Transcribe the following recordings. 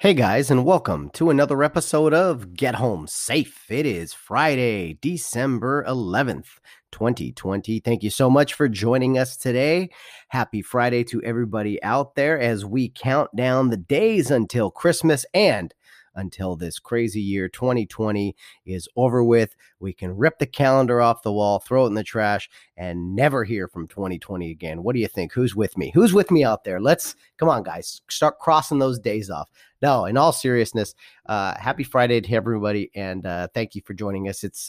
Hey guys, and welcome to another episode of Get Home Safe. It is Friday, December 11th, 2020. Thank you so much for joining us today. Happy Friday to everybody out there as we count down the days until Christmas and until this crazy year 2020 is over with. We can rip the calendar off the wall, throw it in the trash, and never hear from 2020 again. What do you think? Who's with me? Who's with me out there? Let's, come on guys, start crossing those days off. No, in all seriousness, happy Friday to everybody, and thank you for joining us. It's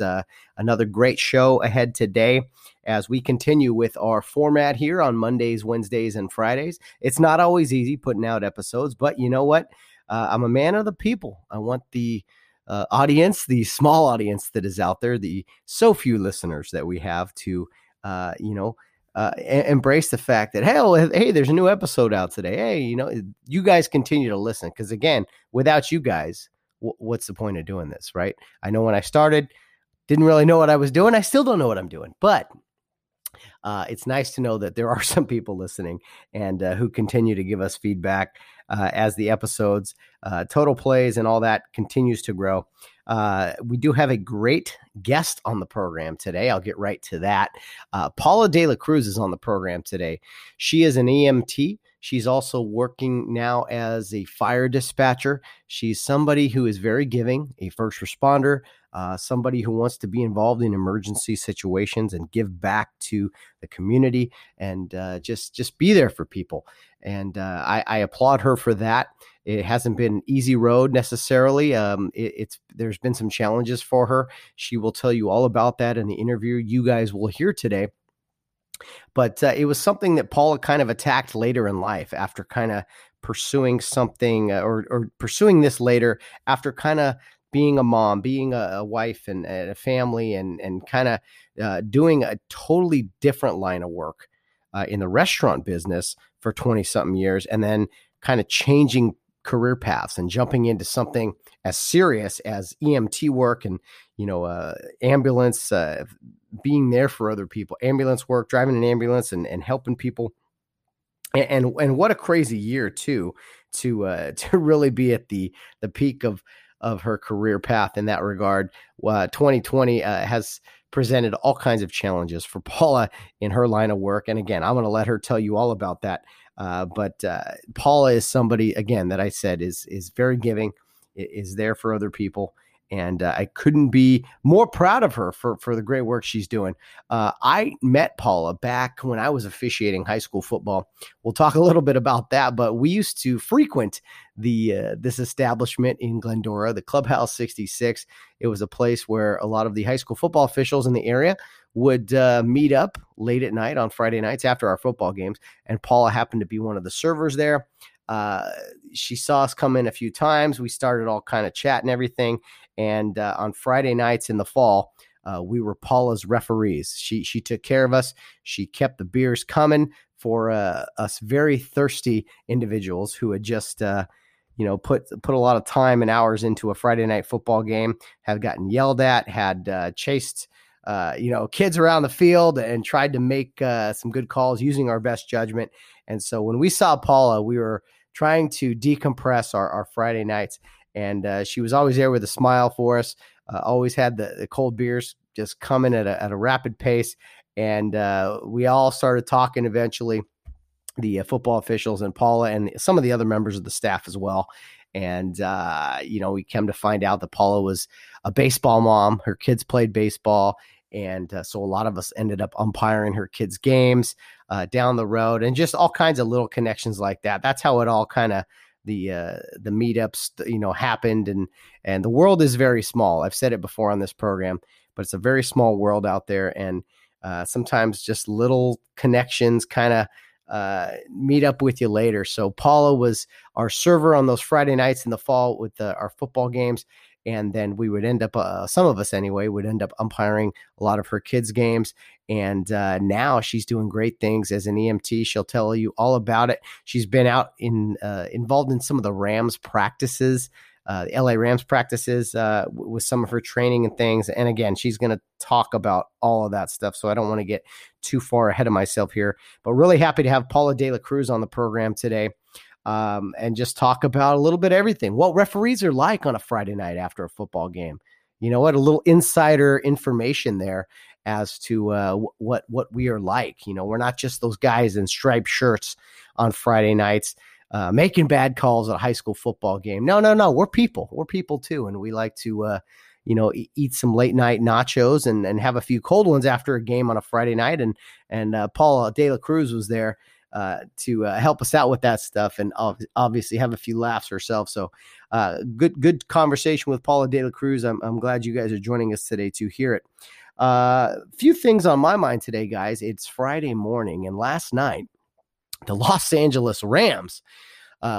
another great show ahead today as we continue with our format here on Mondays, Wednesdays, and Fridays. It's not always easy putting out episodes, but you know what? I'm a man of the people. I want the audience, the small audience that is out there, the so few listeners that we have to, embrace the fact that, hey, there's a new episode out today. Hey, you know, you guys continue to listen because, again, without you guys, what's the point of doing this, right? I know when I started, didn't really know what I was doing. I still don't know what I'm doing, but it's nice to know that there are some people listening and who continue to give us feedback as the episodes, total plays and all that continues to grow. We do have a great guest on the program today. I'll get right to that. Paula De La Cruz is on the program today. She is an EMT. She's also working now as a fire dispatcher. She's somebody who is very giving, a first responder, somebody who wants to be involved in emergency situations and give back to the community and just be there for people. And I applaud her for that. It hasn't been an easy road necessarily. There's been some challenges for her. She will tell you all about that in the interview you guys will hear today. But it was something that Paula kind of attacked later in life after kind of pursuing something or pursuing this later after kind of being a mom, being a wife and a family and kind of doing a totally different line of work in the restaurant business for 20 something years and then kind of changing career paths and jumping into something as serious as EMT work and, you know, ambulance, being there for other people, ambulance work, driving an ambulance and helping people. And what a crazy year too, to really be at the peak of her career path in that regard. 2020 has presented all kinds of challenges for Paula in her line of work. And again, I'm going to let her tell you all about that. But Paula is somebody, again, that I said is very giving, is there for other people. And I couldn't be more proud of her for the great work she's doing. I met Paula back when I was officiating high school football. We'll talk a little bit about that, but we used to frequent this establishment in Glendora, the Clubhouse 66. It was a place where a lot of the high school football officials in the area would meet up late at night on Friday nights after our football games. And Paula happened to be one of the servers there. She saw us come in a few times. We started all kind of chatting everything. And on Friday nights in the fall, we were Paula's referees. She took care of us. She kept the beers coming for us very thirsty individuals who had just, put a lot of time and hours into a Friday night football game, had gotten yelled at, had chased, kids around the field and tried to make some good calls using our best judgment. And so when we saw Paula, we were trying to decompress our Friday nights. And she was always there with a smile for us, always had the cold beers just coming at a rapid pace. And we all started talking eventually, the football officials and Paula and some of the other members of the staff as well. And, we came to find out that Paula was a baseball mom. Her kids played baseball. And so a lot of us ended up umpiring her kids' games down the road and just all kinds of little connections like that. That's how it all kind of the meetups, happened. And the world is very small. I've said it before on this program, but it's a very small world out there. And sometimes just little connections kind of meet up with you later. So Paula was our server on those Friday nights in the fall with our football games. And then we would end up, some of us anyway, would end up umpiring a lot of her kids' games. And now she's doing great things as an EMT. She'll tell you all about it. She's been out involved in some of the Rams practices, the LA Rams practices with some of her training and things. And again, she's going to talk about all of that stuff. So I don't want to get too far ahead of myself here, but really happy to have Paula De La Cruz on the program today. And just talk about a little bit of everything. What referees are like on a Friday night after a football game. You know what? A little insider information there as to what we are like. You know, we're not just those guys in striped shirts on Friday nights making bad calls at a high school football game. No. We're people. We're people too, and we like to eat some late night nachos and have a few cold ones after a game on a Friday night. And Paula De La Cruz was there to help us out with that stuff and obviously have a few laughs herself. So good conversation with Paula De La Cruz. I'm glad you guys are joining us today to hear it. Few things on my mind today, guys. It's Friday morning, and last night, the Los Angeles Rams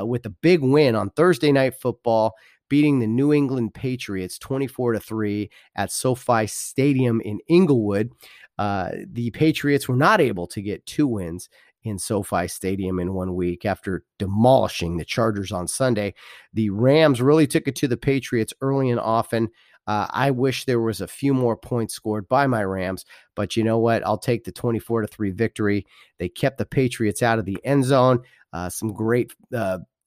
with a big win on Thursday Night Football, beating the New England Patriots 24-3 at SoFi Stadium in Inglewood. The Patriots were not able to get two wins in SoFi Stadium in 1 week after demolishing the Chargers on Sunday. The Rams really took it to the Patriots early and often. I wish there was a few more points scored by my Rams, but you know what? I'll take the 24-3 victory. They kept the Patriots out of the end zone. Some great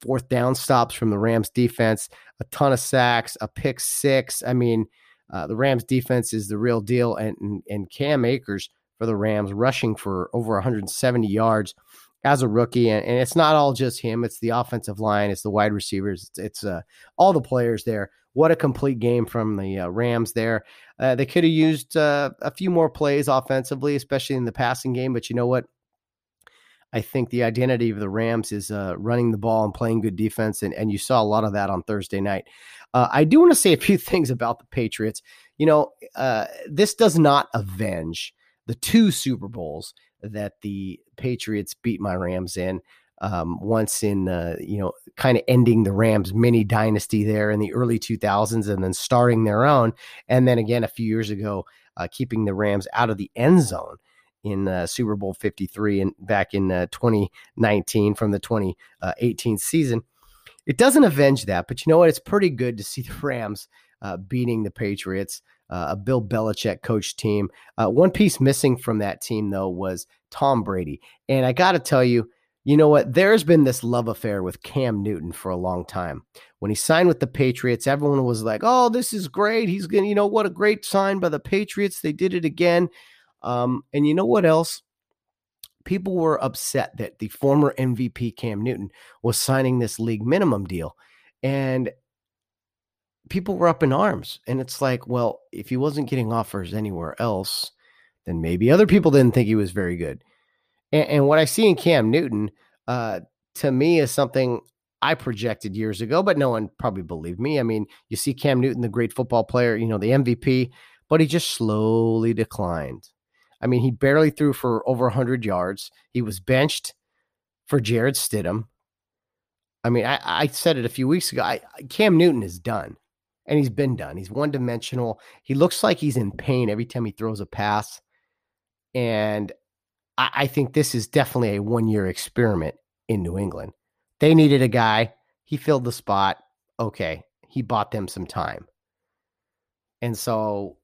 fourth down stops from the Rams defense, a ton of sacks, a pick six. I mean, the Rams defense is the real deal, and Cam Akers for the Rams rushing for over 170 yards as a rookie. And it's not all just him. It's the offensive line. It's the wide receivers. It's all the players there. What a complete game from the Rams there. They could have used a few more plays offensively, especially in the passing game. But you know what? I think the identity of the Rams is running the ball and playing good defense. And you saw a lot of that on Thursday night. I do want to say a few things about the Patriots. You know, this does not avenge the two Super Bowls that the Patriots beat my Rams in, once in, kind of ending the Rams mini dynasty there in the early 2000s and then starting their own. And then again, a few years ago, keeping the Rams out of the end zone in Super Bowl 53 and back in 2019 from the 2018 season. It doesn't avenge that, but you know what? It's pretty good to see the Rams beating the Patriots, a Bill Belichick coach team. One piece missing from that team, though, was Tom Brady. And I got to tell you, you know what? There's been this love affair with Cam Newton for a long time. When he signed with the Patriots, everyone was like, oh, this is great. He's going to, you know, what a great sign by the Patriots. They did it again. And you know what else? People were upset that the former MVP Cam Newton was signing this league minimum deal. And people were up in arms, and it's like, well, if he wasn't getting offers anywhere else, then maybe other people didn't think he was very good. And what I see in Cam Newton, to me, is something I projected years ago, but no one probably believed me. I mean, you see Cam Newton, the great football player, you know, the MVP, but he just slowly declined. I mean, he barely threw for over 100 yards. He was benched for Jarrett Stidham. I mean, I said it a few weeks ago. Cam Newton is done. And he's been done. He's one-dimensional. He looks like he's in pain every time he throws a pass. And I think this is definitely a one-year experiment in New England. They needed a guy. He filled the spot. Okay. He bought them some time. And so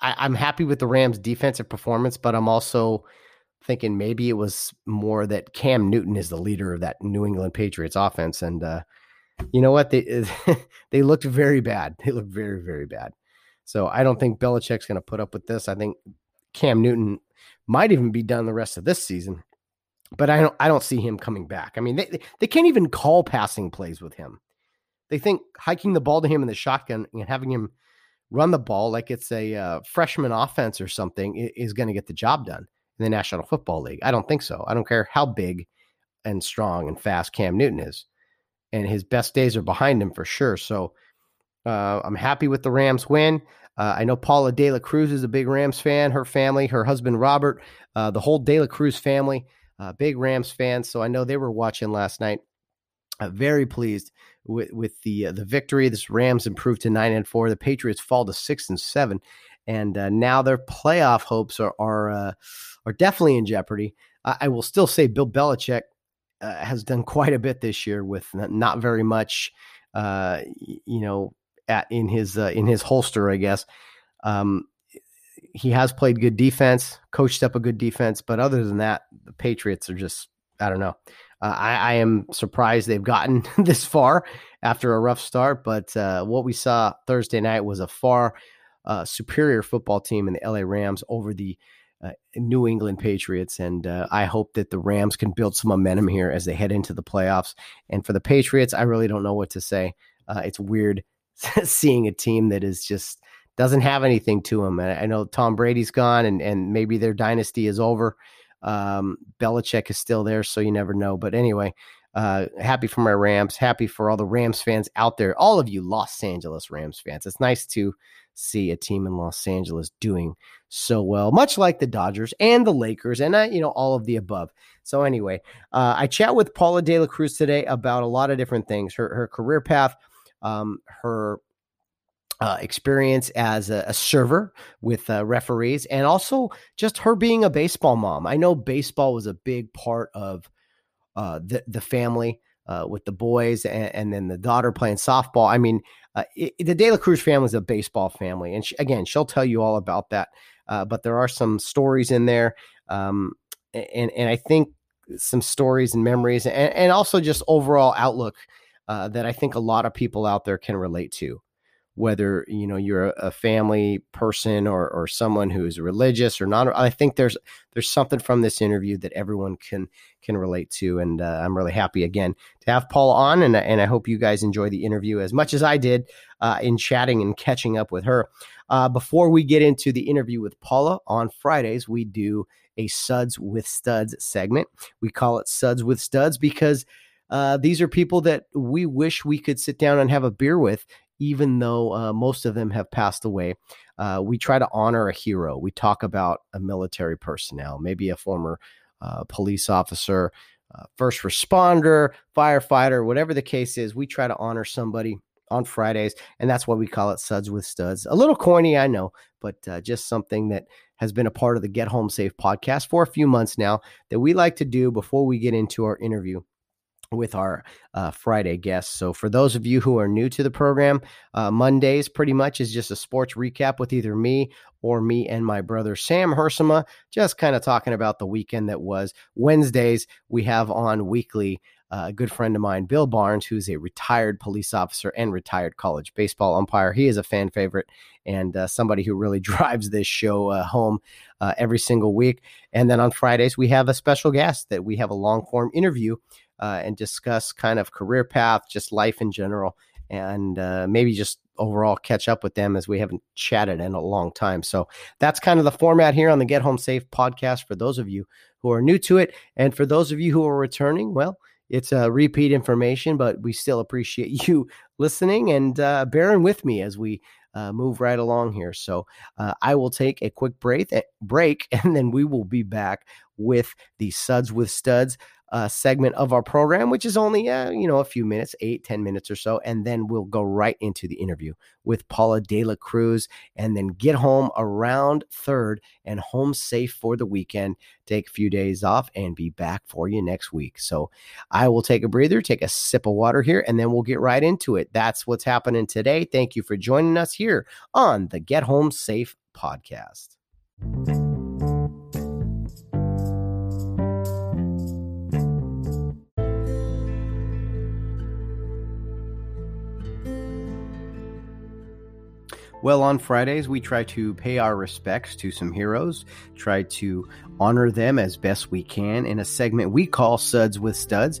I'm happy with the Rams' defensive performance, but I'm also thinking maybe it was more that Cam Newton is the leader of that New England Patriots offense. And, you know what? They looked very bad. They looked very, very bad. So I don't think Belichick's going to put up with this. I think Cam Newton might even be done the rest of this season, but I don't see him coming back. I mean, they can't even call passing plays with him. They think hiking the ball to him in the shotgun and having him run the ball like it's a freshman offense or something is going to get the job done in the National Football League. I don't think so. I don't care how big and strong and fast Cam Newton is. And his best days are behind him for sure. So I'm happy with the Rams win. I know Paula De La Cruz is a big Rams fan. Her family, her husband, Robert, the whole De La Cruz family big Rams fans, so I know they were watching last night. Very pleased with the victory. This Rams improved to 9-4. The Patriots fall to 6-7, and now their playoff hopes are definitely in jeopardy. I will still say Bill Belichick has done quite a bit this year with not very much, in his holster, I guess. He has played good defense, coached up a good defense, but other than that, the Patriots are just, I don't know. I am surprised they've gotten this far after a rough start, but what we saw Thursday night was a far superior football team in the LA Rams over the New England Patriots, and I hope that the Rams can build some momentum here as they head into the playoffs. And for the Patriots, I really don't know what to say. It's weird seeing a team that is just doesn't have anything to them. And I know Tom Brady's gone, and maybe their dynasty is over. Belichick is still there, so you never know. But anyway, happy for my Rams, happy for all the Rams fans out there, all of you Los Angeles Rams fans. It's nice to see a team in Los Angeles doing so well, much like the Dodgers and the Lakers and all of the above. So anyway, I chat with Paula De La Cruz today about a lot of different things, her career path, her experience as a server with referees, and also just her being a baseball mom. I know baseball was a big part of the family with the boys and then the daughter playing softball. I mean, the De La Cruz family is a baseball family. And she'll tell you all about that. But there are some stories in there. And I think some stories and memories and also just overall outlook that I think a lot of people out there can relate to. Whether you're a family person or someone who is religious or not, I think there's something from this interview that everyone can relate to, and I'm really happy again to have Paula on, and I hope you guys enjoy the interview as much as I did in chatting and catching up with her. Before we get into the interview with Paula, on Fridays we do a Suds with Studs segment. We call it Suds with Studs because these are people that we wish we could sit down and have a beer with. Even though most of them have passed away, we try to honor a hero. We talk about a military personnel, maybe a former police officer, first responder, firefighter, whatever the case is. We try to honor somebody on Fridays, and that's why we call it Suds with Studs. A little corny, I know, but just something that has been a part of the Get Home Safe podcast for a few months now that we like to do before we get into our interview with our Friday guests. So for those of you who are new to the program, Mondays pretty much is just a sports recap with either me or me and my brother Sam Persima, just kind of talking about the weekend that was. Wednesdays, we have on weekly a good friend of mine, Bill Barnes, who's a retired police officer and retired college baseball umpire. He is a fan favorite and somebody who really drives this show home every single week. And then on Fridays, we have a special guest that we have a long-form interview and discuss kind of career path, just life in general, and maybe just overall catch up with them as we haven't chatted in a long time. So that's kind of the format here on the Get Home Safe podcast for those of you who are new to it. And for those of you who are returning, well, it's repeat information, but we still appreciate you listening and bearing with me as we move right along here. So I will take a quick break, and then we will be back with the Suds with Studs segment of our program, which is only a few minutes, 8-10 minutes or so, and then we'll go right into the interview with Paula De La Cruz, and then get home around 3rd and home safe for the weekend. Take a few days off and be back for you next week. So I will take a breather, take a sip of water here, and then we'll get right into it. That's what's happening today. Thank you for joining us here on the Get Home Safe podcast. Well, on Fridays, we try to pay our respects to some heroes, try to honor them as best we can in a segment we call Suds with Studs.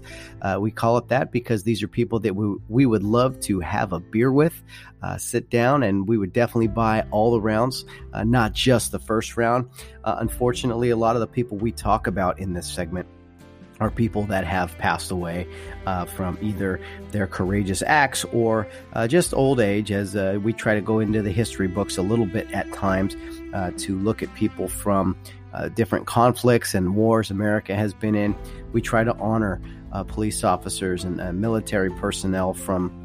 We call it that because these are people that we would love to have a beer with, sit down, and we would definitely buy all the rounds, not just the first round. Unfortunately, a lot of the people we talk about in this segment are people that have passed away from either their courageous acts or just old age, as we try to go into the history books a little bit at times to look at people from different conflicts and wars America has been in. We try to honor police officers and military personnel from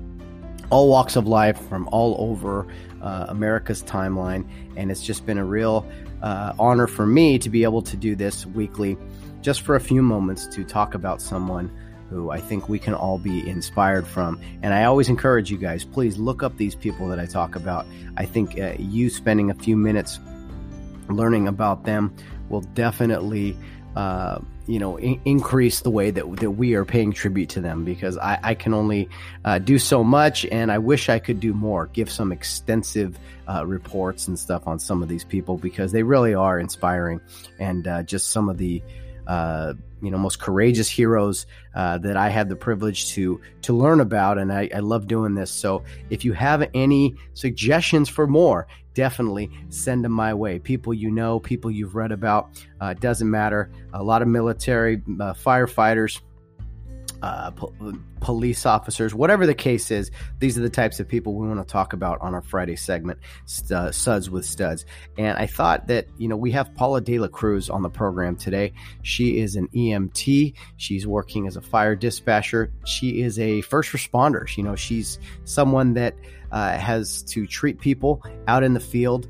all walks of life, from all over America's timeline. And it's just been a real honor for me to be able to do this weekly, just for a few moments, to talk about someone who I think we can all be inspired from. And I always encourage you guys, please look up these people that I talk about. I think you spending a few minutes learning about them will definitely increase the way that we are paying tribute to them, because I can only do so much, and I wish I could do more, give some extensive reports and stuff on some of these people, because they really are inspiring, and just some of the most courageous heroes that I had the privilege to learn about. And I love doing this. So if you have any suggestions for more, definitely send them my way. People you know, people you've read about, doesn't matter. A lot of military, firefighters, police officers, whatever the case is, these are the types of people we want to talk about on our Friday segment, Suds with Studs. And I thought that, we have Paula De La Cruz on the program today. She is an EMT. She's working as a fire dispatcher. She is a first responder. She's someone that has to treat people out in the field.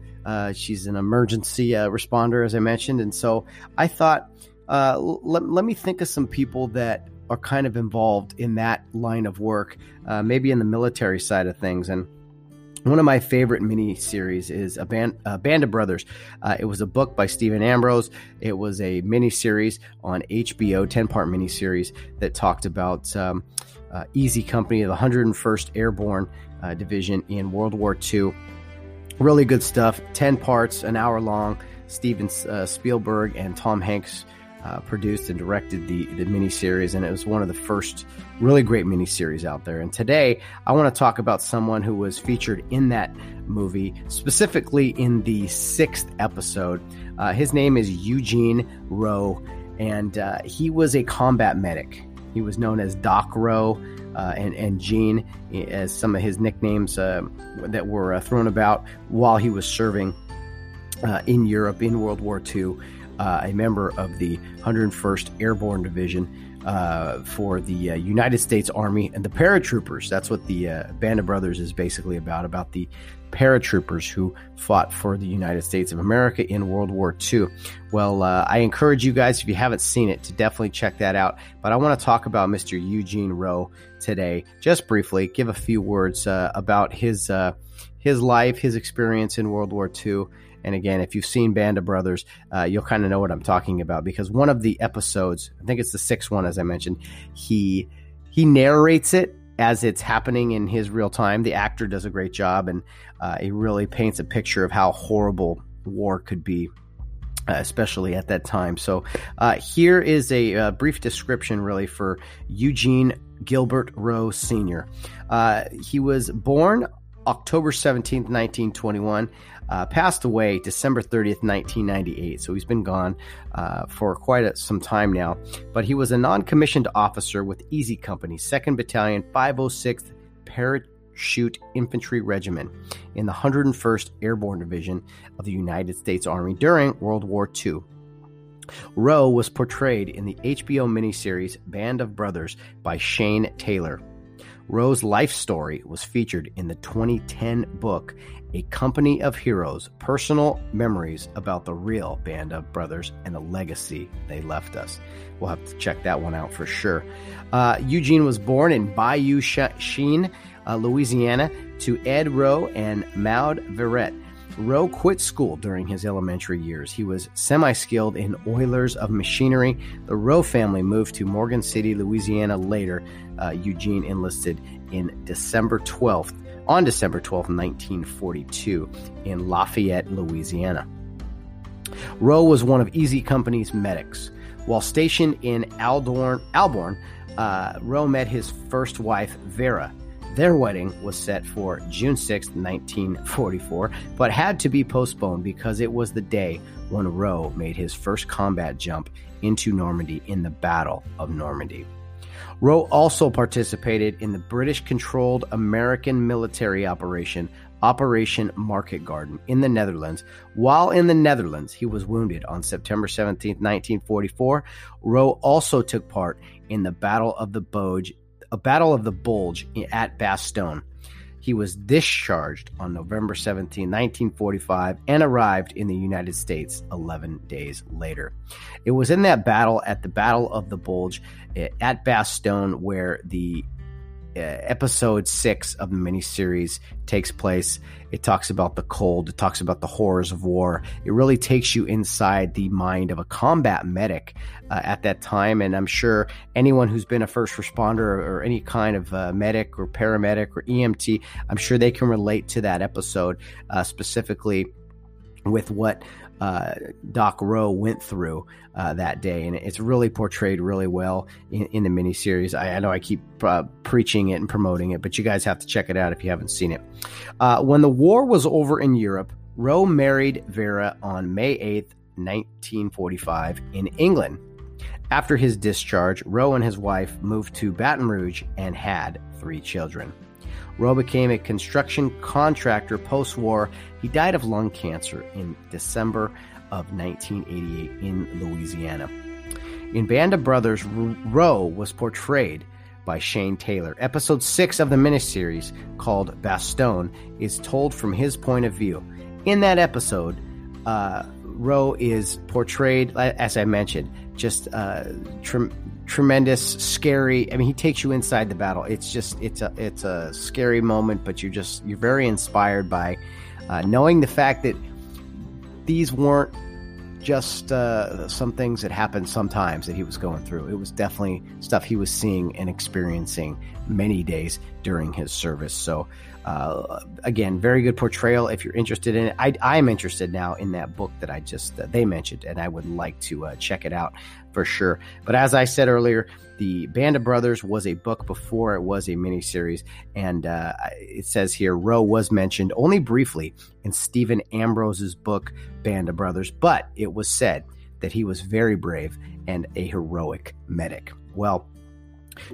She's an emergency responder, as I mentioned. And so I thought, let me think of some people that are kind of involved in that line of work, maybe in the military side of things. And one of my favorite mini series is Band of Brothers. It was a book by Stephen Ambrose. It was a mini series on HBO, 10-part mini series that talked about Easy Company, the 101st Airborne Division in World War II. Really good stuff. 10 parts, an hour long. Steven Spielberg and Tom Hanks produced and directed the miniseries, and it was one of the first really great miniseries out there. And today, I want to talk about someone who was featured in that movie, specifically in the 6th episode. His name is Eugene Roe, and he was a combat medic. He was known as Doc Roe and Gene, as some of his nicknames that were thrown about while he was serving in Europe in World War II. A member of the 101st Airborne Division for the United States Army and the paratroopers. That's what the Band of Brothers is basically about the paratroopers who fought for the United States of America in World War II. Well, I encourage you guys, if you haven't seen it, to definitely check that out. But I want to talk about Mr. Eugene Roe today, just briefly, give a few words about his life, his experience in World War II. And again, if you've seen Band of Brothers, you'll kind of know what I'm talking about, because one of the episodes, I think it's the 6th one, as I mentioned, he narrates it as it's happening in his real time. The actor does a great job, and it really paints a picture of how horrible war could be, especially at that time. So here is a brief description, really, for Eugene Gilbert Roe Sr. He was born October 17th, 1921, passed away December 30th, 1998. So he's been gone for quite some time now. But he was a non-commissioned officer with Easy Company, 2nd Battalion, 506th Parachute Infantry Regiment in the 101st Airborne Division of the United States Army during World War II. Roe was portrayed in the HBO miniseries Band of Brothers by Shane Taylor. Roe's life story was featured in the 2010 book, A Company of Heroes, Personal Memories About the Real Band of Brothers and the Legacy They Left Us. We'll have to check that one out for sure. Eugene was born in Bayou Chene, Louisiana, to Ed Roe and Maud Verrett. Roe quit school during his elementary years. He was semi-skilled in oilers of machinery. The Roe family moved to Morgan City, Louisiana later. Eugene enlisted on December 12th, 1942 in Lafayette, Louisiana. Roe was one of Easy Company's medics. While stationed in Alborn, Roe met his first wife, Vera. Their wedding was set for June 6, 1944, but had to be postponed because it was the day when Roe made his first combat jump into Normandy in the Battle of Normandy. Roe also participated in the British-controlled American military operation Operation Market Garden in the Netherlands. While in the Netherlands, he was wounded on September 17, 1944. Roe also took part in the Battle of the Bulge, at Bastogne. He was discharged on November 17, 1945, and arrived in the United States 11 days later. It was in that battle at the Battle of the Bulge at Bastogne where the episode 6 of the miniseries takes place. It talks about the cold. It talks about the horrors of war. It really takes you inside the mind of a combat medic at that time. And I'm sure anyone who's been a first responder or any kind of medic or paramedic or EMT, I'm sure they can relate to that episode specifically with what Doc Roe went through that day, and it's really portrayed really well in the miniseries. I know I keep preaching it and promoting it, but you guys have to check it out if you haven't seen it. When the war was over in Europe, Roe married Vera on May 8th, 1945 in England. After his discharge, Roe and his wife moved to Baton Rouge and had 3 children. Roe became a construction contractor post-war. He died of lung cancer in December of 1988 in Louisiana. In Band of Brothers, Roe was portrayed by Shane Taylor. Episode 6 of the miniseries, called Bastogne, is told from his point of view. In that episode, Roe is portrayed, as I mentioned, just tremendous, scary. I mean, he takes you inside the battle. It's a scary moment, but you're very inspired by knowing the fact that these weren't just some things that happened sometimes that he was going through. It was definitely stuff he was seeing and experiencing many days during his service. So again, very good portrayal if you're interested in it. I'm interested now in that book that I just they mentioned, and I would like to check it out for sure. But as I said earlier, the Band of Brothers was a book before it was a miniseries, and it says here Roe was mentioned only briefly in Stephen Ambrose's book Band of Brothers, but it was said that he was very brave and a heroic medic. Well,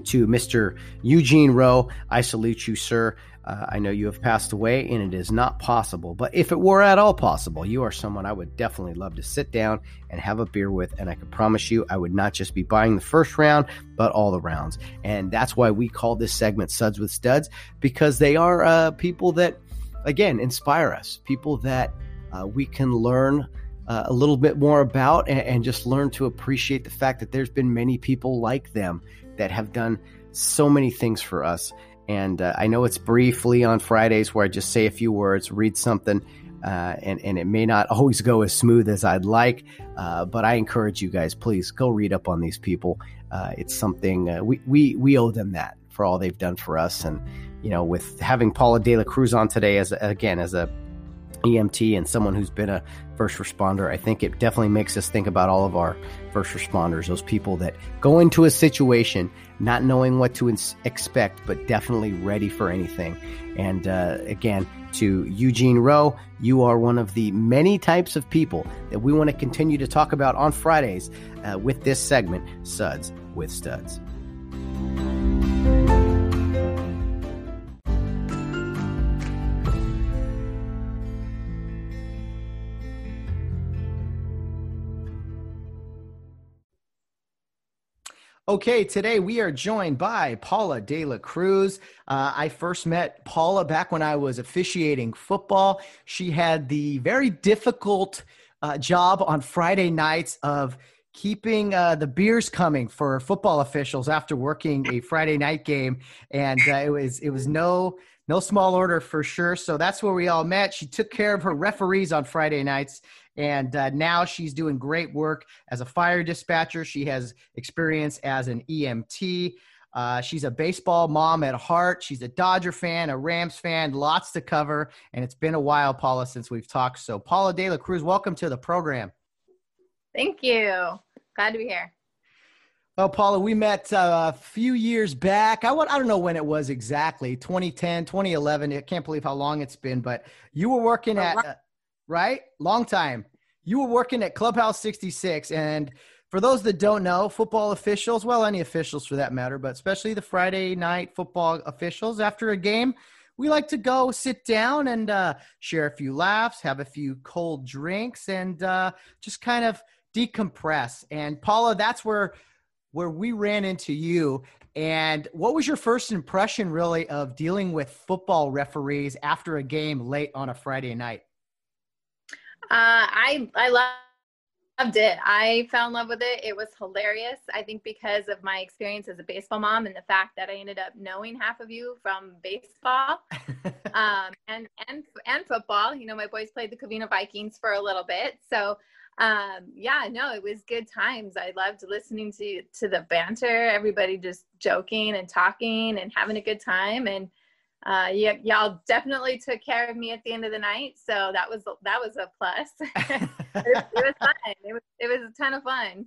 to Mr. Eugene Roe, I salute you, sir. I know you have passed away, and it is not possible, but if it were at all possible, you are someone I would definitely love to sit down and have a beer with, and I can promise you I would not just be buying the first round, but all the rounds. And that's why we call this segment Suds with Studs, because they are people that, again, inspire us, people that we can learn a little bit more about and just learn to appreciate the fact that there's been many people like them that have done so many things for us. And I know it's briefly on Fridays where I just say a few words, read something, and it may not always go as smooth as I'd like. But I encourage you guys, please go read up on these people. It's something we owe them that for all they've done for us. And, you know, with having Paula De La Cruz on today as a EMT and someone who's been a first responder, I think it definitely makes us think about all of our first responders, those people that go into a situation not knowing what to expect, but definitely ready for anything. And again, to Eugene Roe, you are one of the many types of people that we want to continue to talk about on Fridays with this segment, Suds with Studs. Okay, today we are joined by Paula De La Cruz. I first met Paula back when I was officiating football. She had the very difficult job on Friday nights of keeping the beers coming for football officials after working a Friday night game, and it was no small order for sure. So that's where we all met. She took care of her referees on Friday nights. And now she's doing great work as a fire dispatcher. She has experience as an EMT. She's a baseball mom at heart. She's a Dodger fan, a Rams fan, lots to cover. And it's been a while, Paula, since we've talked. So Paula De La Cruz, welcome to the program. Thank you. Glad to be here. Well, Paula, we met a few years back. I don't know when it was exactly, 2010, 2011. I can't believe how long it's been, but you were working at... right? Long time. You were working at Clubhouse 66. And for those that don't know, football officials, well, any officials for that matter, but especially the Friday night football officials after a game, we like to go sit down and share a few laughs, have a few cold drinks, and just kind of decompress. And Paula, that's where we ran into you. And what was your first impression really of dealing with football referees after a game late on a Friday night? I loved it. I fell in love with it. It was hilarious. I think because of my experience as a baseball mom and the fact that I ended up knowing half of you from baseball and football, you know, my boys played the Covina Vikings for a little bit. So yeah, no, it was good times. I loved listening to the banter, everybody just joking and talking and having a good time. And y'all definitely took care of me at the end of the night, so that was a plus. it was fun. It was a ton of fun.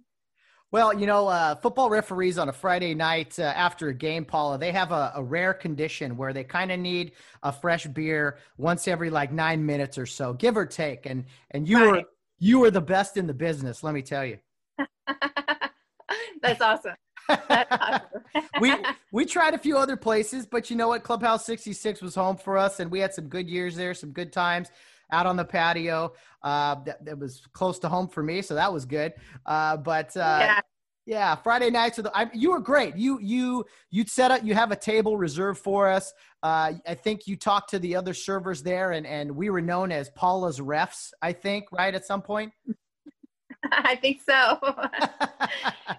Well, you know, football referees on a Friday night after a game, Paula, they have a rare condition where they kind of need a fresh beer once every like 9 minutes or so, give or take. And you were the best in the business, let me tell you. That's awesome. We tried a few other places, but you know what? Clubhouse 66 was home for us, and we had some good years there, some good times out on the patio. That was close to home for me, so that was good. Yeah, Friday nights. You were great. You'd set up. You have a table reserved for us. I think you talked to the other servers there, and we were known as Paula's refs. I think right at some point. I think so.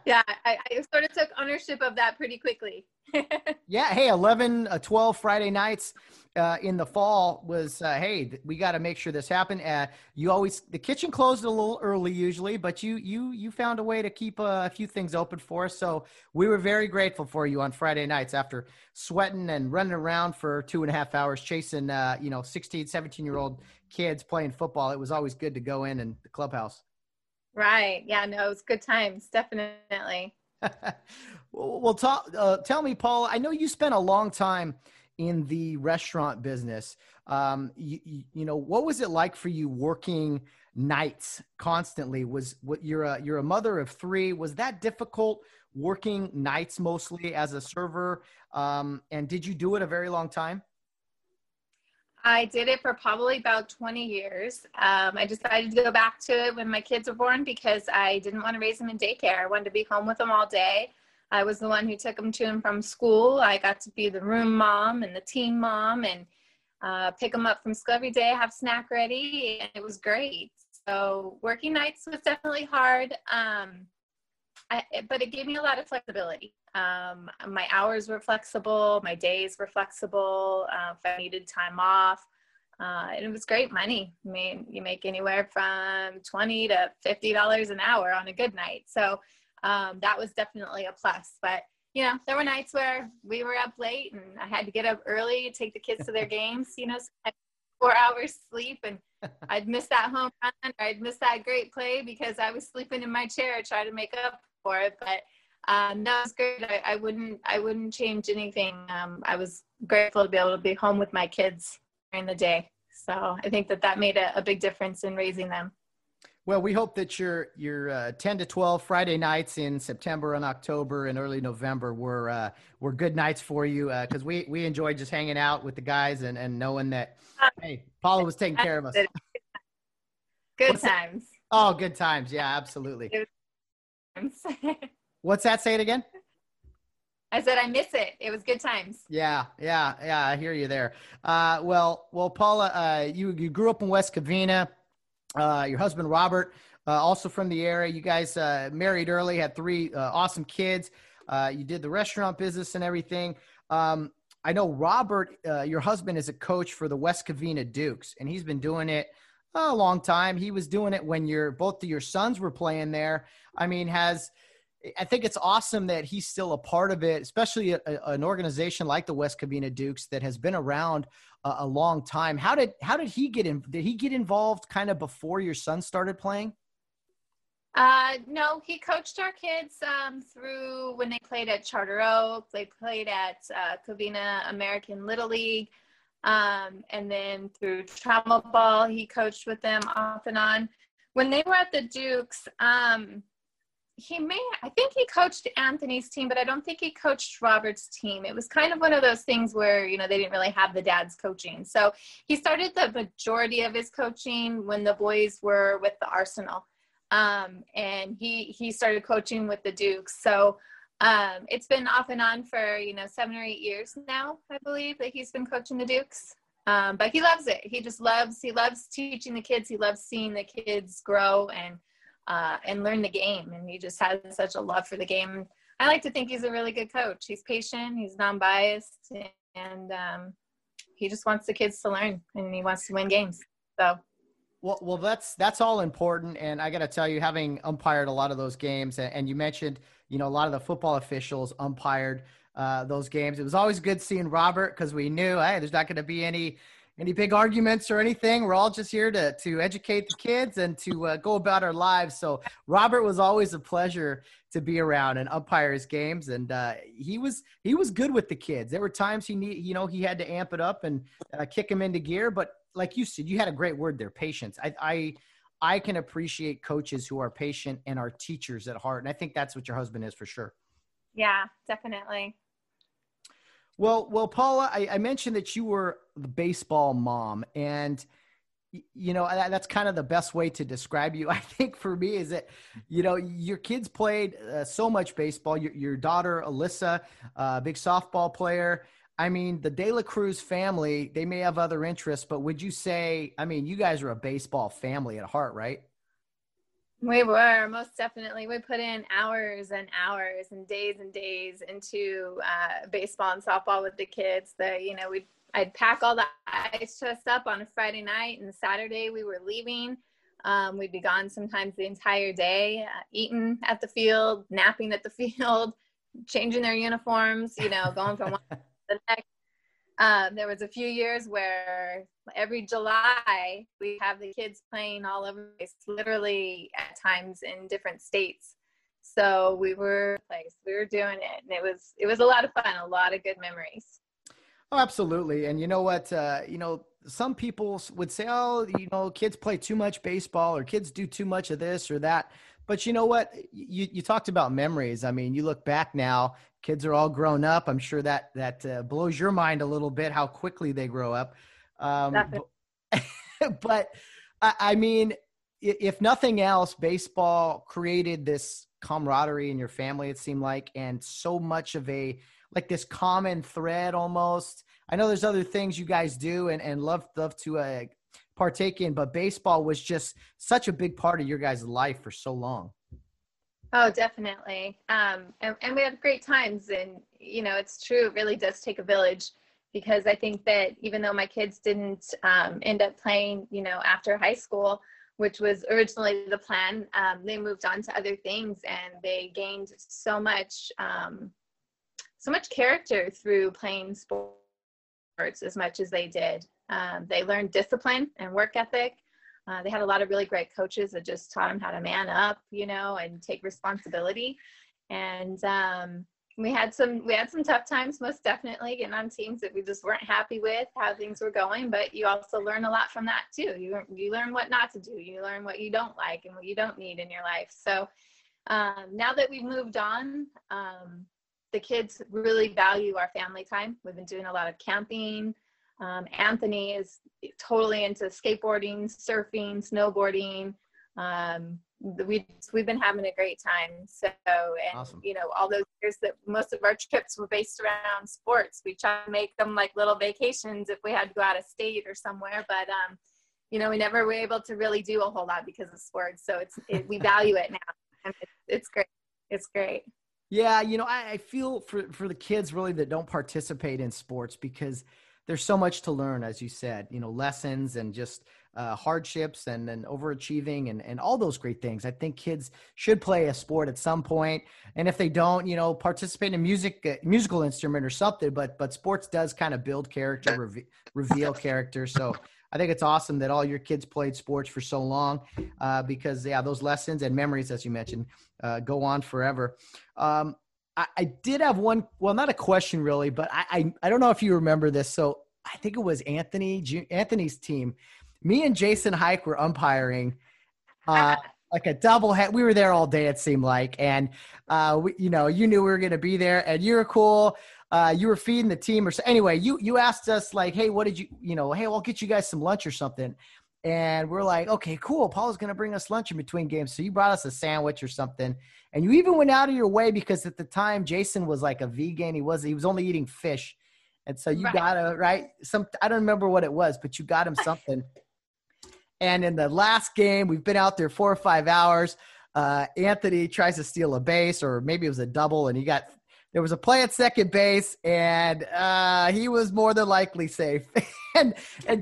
Yeah, I sort of took ownership of that pretty quickly. Yeah, hey, 12 Friday nights in the fall was, hey, we got to make sure this happened. The kitchen closed a little early usually, but you found a way to keep a few things open for us. So we were very grateful for you on Friday nights after sweating and running around for 2.5 hours chasing, 16, 17-year-old kids playing football. It was always good to go in and the clubhouse. Right. Yeah, no, it was good times. Definitely. Well, tell me, Paula, I know you spent a long time in the restaurant business. You know, what was it like for you working nights constantly? You're a mother of three. Was that difficult working nights mostly as a server? And did you do it a very long time? I did it for probably about 20 years. I decided to go back to it when my kids were born because I didn't want to raise them in daycare. I wanted to be home with them all day. I was the one who took them to and from school. I got to be the room mom and the team mom and pick them up from school every day, have snack ready, and it was great. So working nights was definitely hard, but it gave me a lot of flexibility. My hours were flexible. My days were flexible. If I needed time off, and it was great money. I mean, you make anywhere from $20 to $50 an hour on a good night. So, that was definitely a plus, but you know, there were nights where we were up late and I had to get up early, take the kids to their games, you know, so I had 4 hours sleep and I'd miss that home run or I'd miss that great play because I was sleeping in my chair trying to make up for it. But that was great. I wouldn't change anything. I was grateful to be able to be home with my kids during the day. So I think that made a big difference in raising them. Well, we hope that your 10 to 12 Friday nights in September and October and early November were good nights for you. Cause we enjoyed just hanging out with the guys and knowing that, hey, Paula was taking care of us. Good times. Oh, good times. Yeah, absolutely. What's that? Say it again. I said, I miss it. It was good times. Yeah. I hear you there. Well, Paula, you grew up in West Covina. Your husband, Robert, also from the area. You guys married early, had three awesome kids. You did the restaurant business and everything. I know Robert, your husband, is a coach for the West Covina Dukes, and he's been doing it a long time. He was doing it when both of your sons were playing there. I mean, I think it's awesome that he's still a part of it, especially an organization like the West Covina Dukes that has been around a long time. How did he get in? Did he get involved kind of before your son started playing? No, he coached our kids through when they played at Charter Oak. They played at Covina American Little League, and then through travel ball, he coached with them off and on. When they were at the Dukes, I think he coached Anthony's team, but I don't think he coached Robert's team. It was kind of one of those things where, you know, they didn't really have the dads coaching. So he started the majority of his coaching when the boys were with the Arsenal. And he started coaching with the Dukes. So it's been off and on for, 7 or 8 years now, I believe, that he's been coaching the Dukes. But he loves it. He loves teaching the kids. He loves seeing the kids grow and learn the game. And he just has such a love for the game. I like to think he's a really good coach. He's patient, he's non-biased, and he just wants the kids to learn, and he wants to win games. So. Well, that's all important. And I got to tell you, having umpired a lot of those games, and you mentioned, a lot of the football officials umpired those games. It was always good seeing Robert, because we knew, hey, there's not going to be any big arguments or anything. We're all just here to educate the kids and to go about our lives. So Robert was always a pleasure to be around and umpire his games. And he was good with the kids. There were times he had to amp it up and kick him into gear. But like you said, you had a great word there, patience. I can appreciate coaches who are patient and are teachers at heart. And I think that's what your husband is for sure. Yeah, definitely. Well, Paula, I mentioned that you were the baseball mom, and that's kind of the best way to describe you, I think, for me, is that your kids played so much baseball. Your daughter Alyssa, big softball player. I mean, the De La Cruz family, they may have other interests, but would you say, I mean, you guys are a baseball family at heart, right? We were, most definitely. We put in hours and hours and days into baseball and softball with the kids. I'd pack all the ice chests up on a Friday night, and Saturday we were leaving. We'd be gone sometimes the entire day, eating at the field, napping at the field, changing their uniforms, going from one to the next. There was a few years where every July we have the kids playing all over the place, literally at times in different states. So we were doing it, and it was a lot of fun, a lot of good memories. Oh, absolutely. And you know what, some people would say, kids play too much baseball, or kids do too much of this or that. But you know what, you talked about memories. I mean, you look back now, kids are all grown up. I'm sure that blows your mind a little bit, how quickly they grow up. But I mean, if nothing else, baseball created this camaraderie in your family, it seemed like, and so much of this common thread almost. I know there's other things you guys do and love to partake in, but baseball was just such a big part of your guys' life for so long. Oh, definitely. And we had great times, and, it's true. It really does take a village, because I think that even though my kids didn't end up playing, after high school, which was originally the plan, they moved on to other things, and they gained so much character through playing sports as much as they did. They learned discipline and work ethic. They had a lot of really great coaches that just taught them how to man up, and take responsibility. And we had some tough times, most definitely, getting on teams that we just weren't happy with how things were going. But you also learn a lot from that too. You learn what not to do. You learn what you don't like and what you don't need in your life. So now that we've moved on, the kids really value our family time. We've been doing a lot of camping. Anthony is totally into skateboarding, surfing, snowboarding. We've been having a great time. So, and awesome. All those years that most of our trips were based around sports, we try to make them like little vacations if we had to go out of state or somewhere, but, we never were able to really do a whole lot because of sports. So we value it now. And it's great. It's great. Yeah. I feel for the kids really that don't participate in sports, because there's so much to learn, as you said, lessons and just hardships and overachieving and all those great things. I think kids should play a sport at some point. And if they don't, participate in musical instrument or something, but sports does kind of build character, reveal character. So I think it's awesome that all your kids played sports for so long because those lessons and memories, as you mentioned, go on forever. I did have one, well, not a question really, but I don't know if you remember this. So I think it was Anthony's team. Me and Jason Hike were umpiring like a double head. We were there all day, it seemed like. And, we, you know, you knew we were going to be there, and you were cool. You were feeding the team or so. Anyway, you asked us like, hey, what did you know, hey, we'll get you guys some lunch or something. And we're like, okay, cool. Paula's going to bring us lunch in between games. So you brought us a sandwich or something. And you even went out of your way because at the time Jason was like a vegan. He was only eating fish. And so you got a, right? I don't remember what it was, but you got him something. And in the last game, we've been out there 4 or 5 hours. Anthony tries to steal a base, or maybe it was a double, and there was a play at second base, and he was more than likely safe. and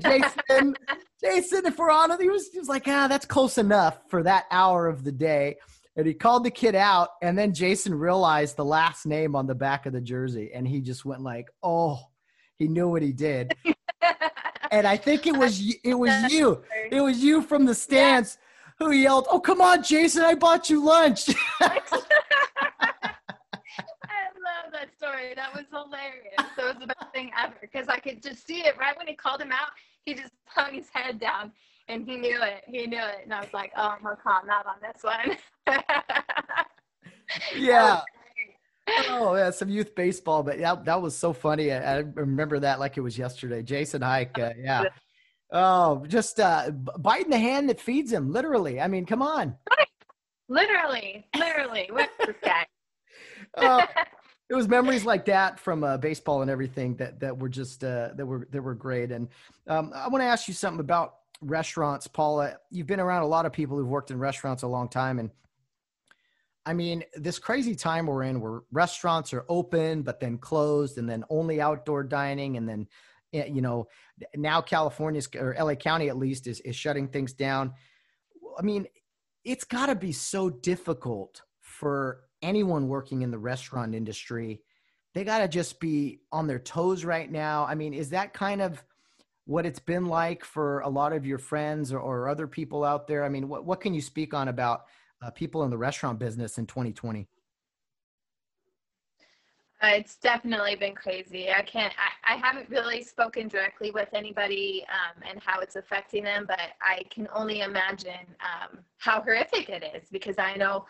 Jason, if we're honest, he was like, that's close enough for that hour of the day. And he called the kid out, and then Jason realized the last name on the back of the jersey, and he just went like, oh, he knew what he did. And I think it was you. It was you from the stands who yelled, oh, come on, Jason, I bought you lunch. Love that story. That was hilarious. That was the best thing ever, because I could just see it right when he called him out. He just hung his head down, and he knew it, and I was like, oh, I'm gonna call him out on this one. Yeah. Some youth baseball, but yeah, that was so funny. I remember that like it was yesterday. Jason Hike, yeah. Oh, just biting the hand that feeds him, literally. I mean, come on. Literally. What's this guy? It was memories like that from baseball and everything that were just that were great. And I want to ask you something about restaurants, Paula. You've been around a lot of people who've worked in restaurants a long time, and I mean, this crazy time we're in, where restaurants are open but then closed, and then only outdoor dining, and then you know, now California's, or LA County at least, is shutting things down. I mean, it's got to be so difficult for anyone working in the restaurant industry. They got to just be on their toes right now. I mean, is that kind of what it's been like for a lot of your friends or other people out there? I mean, what can you speak on about people in the restaurant business in 2020? It's definitely been crazy. I haven't really spoken directly with anybody and how it's affecting them, but I can only imagine how horrific it is, because I know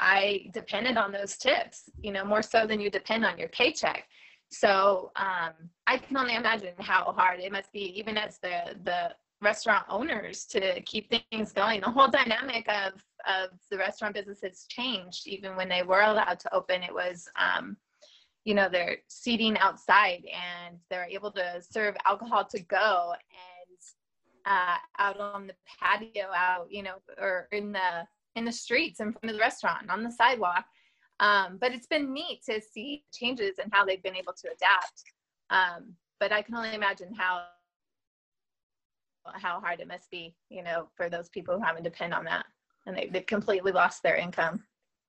I depended on those tips, you know, more so than you depend on your paycheck. So I can only imagine how hard it must be, even as the restaurant owners, to keep things going. The whole dynamic of the restaurant business has changed. Even when they were allowed to open, it was, you know, they're seating outside, and they're able to serve alcohol to go, and out on the patio, out, you know, or in the streets in front of the restaurant and on the sidewalk. But it's been neat to see changes and how they've been able to adapt. But I can only imagine how hard it must be, you know, for those people who haven't depend on that, and they've completely lost their income.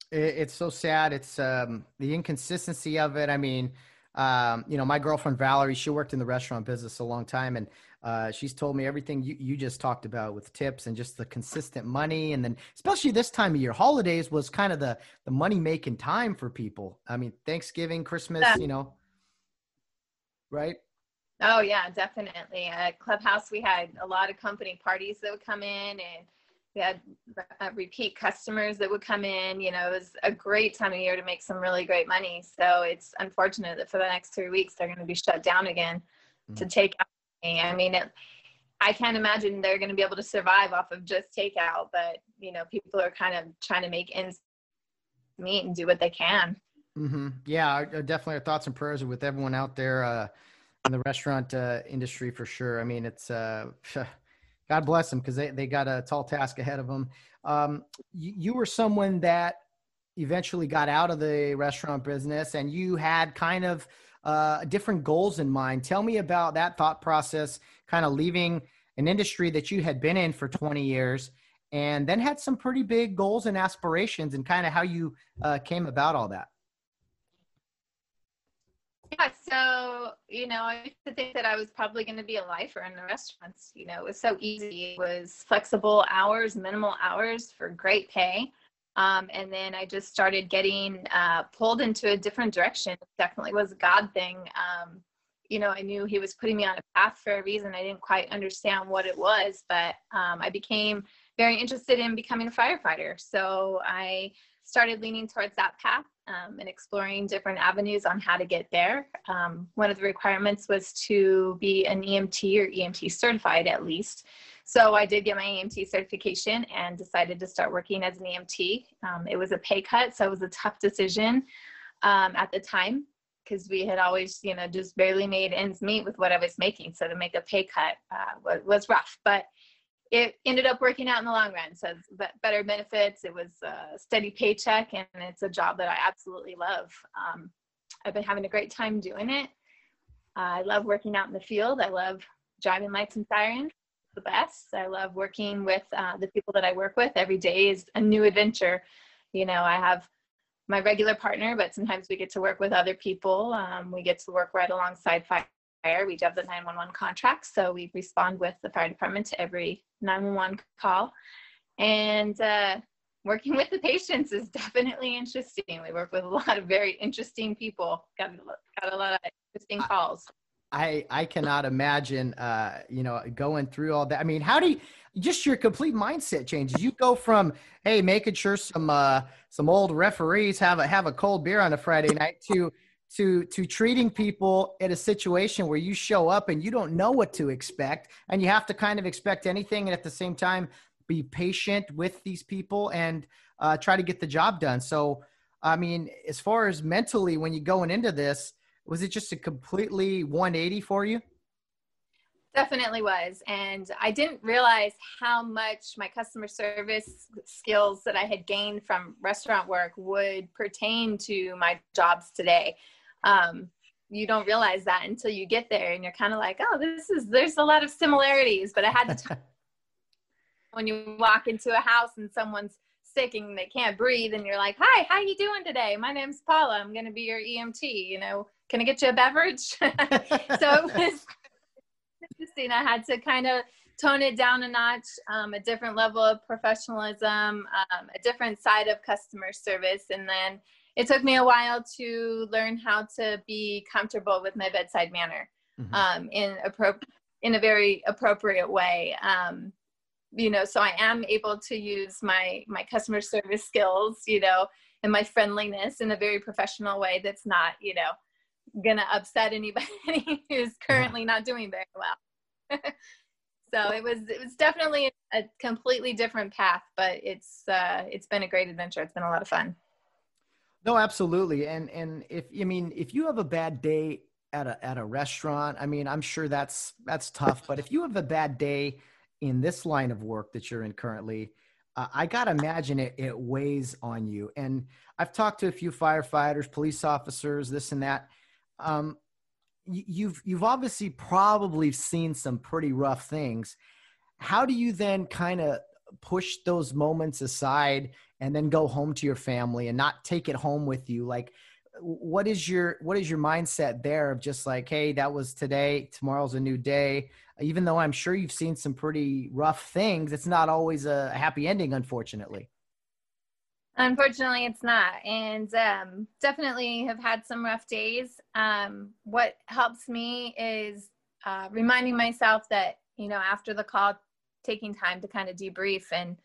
It's so sad. It's the inconsistency of it. I mean, you know, my girlfriend Valerie, she worked in the restaurant business a long time, and she's told me everything you just talked about with tips and just the consistent money. And then especially this time of year, holidays was kind of the money making time for people. I mean, Thanksgiving, Christmas, you know, right? Oh yeah, definitely. At Clubhouse, we had a lot of company parties that would come in, and we had repeat customers that would come in. You know, it was a great time of year to make some really great money. So it's unfortunate that for the next 3 weeks, they're going to be shut down again to take out money. I mean, I can't imagine they're going to be able to survive off of just takeout, but you know, people are kind of trying to make ends meet and do what they can. Mm-hmm. Yeah. Definitely. Our thoughts and prayers are with everyone out there in the restaurant industry for sure. I mean, it's God bless them, because they got a tall task ahead of them. You were someone that eventually got out of the restaurant business, and you had kind of different goals in mind. Tell me about that thought process, kind of leaving an industry that you had been in for 20 years and then had some pretty big goals and aspirations, and kind of how you came about all that. Yeah, so, you know, I used to think that I was probably going to be a lifer in the restaurants. You know, it was so easy. It was flexible hours, minimal hours for great pay. And then I just started getting pulled into a different direction. It definitely was a God thing. You know, I knew he was putting me on a path for a reason. I didn't quite understand what it was, but I became very interested in becoming a firefighter. So I started leaning towards that path and exploring different avenues on how to get there. One of the requirements was to be an EMT or EMT certified at least. So I did get my EMT certification and decided to start working as an EMT. It was a pay cut, so it was a tough decision at the time, because we had always, you know, just barely made ends meet with what I was making. So to make a pay cut was rough, but it ended up working out in the long run. So better benefits, it was a steady paycheck, and it's a job that I absolutely love. I've been having a great time doing it. I love working out in the field. I love driving lights and sirens, the best. I love working with the people that I work with. Every day is a new adventure. You know, I have my regular partner, but sometimes we get to work with other people. We get to work right alongside fire. We do have the 911 contract, so we respond with the fire department to every 911 call. And working with the patients is definitely interesting. We work with a lot of very interesting people. Got a lot of interesting calls. I cannot imagine, you know, going through all that. I mean, how do you, just your complete mindset changes. You go from, hey, making sure some old referees have a cold beer on a Friday night to treating people in a situation where you show up and you don't know what to expect, and you have to kind of expect anything, and at the same time be patient with these people and try to get the job done. So, I mean, as far as mentally, when you're going into this, was it just a completely 180 for you? Definitely was. And I didn't realize how much my customer service skills that I had gained from restaurant work would pertain to my jobs today. You don't realize that until you get there, and you're kind of like, oh, there's a lot of similarities, but I had to when you walk into a house and someone's sick and they can't breathe, and you're like, hi, how you doing today? My name's Paula. I'm going to be your EMT. You know, can I get you a beverage? So it was interesting. I had to kind of tone it down a notch, a different level of professionalism, a different side of customer service. And then it took me a while to learn how to be comfortable with my bedside manner, mm-hmm. in a very appropriate way. You know, so I am able to use my customer service skills, you know, and my friendliness in a very professional way that's not, you know, gonna upset anybody who's currently not doing very well. So it was definitely a completely different path, but it's been a great adventure. It's been a lot of fun. No, absolutely. And if you have a bad day at a restaurant, I mean, I'm sure that's tough, but if you have a bad day in this line of work that you're in currently, I gotta imagine it weighs on you. And I've talked to a few firefighters, police officers, this and that. You've obviously probably seen some pretty rough things. How do you then kind of push those moments aside and then go home to your family and not take it home with you? Like, what is your mindset there of just like, hey, that was today, tomorrow's a new day? Even though I'm sure you've seen some pretty rough things, it's not always a happy ending, unfortunately. Unfortunately, it's not. And definitely have had some rough days. What helps me is reminding myself that, you know, after the call, taking time to kind of debrief and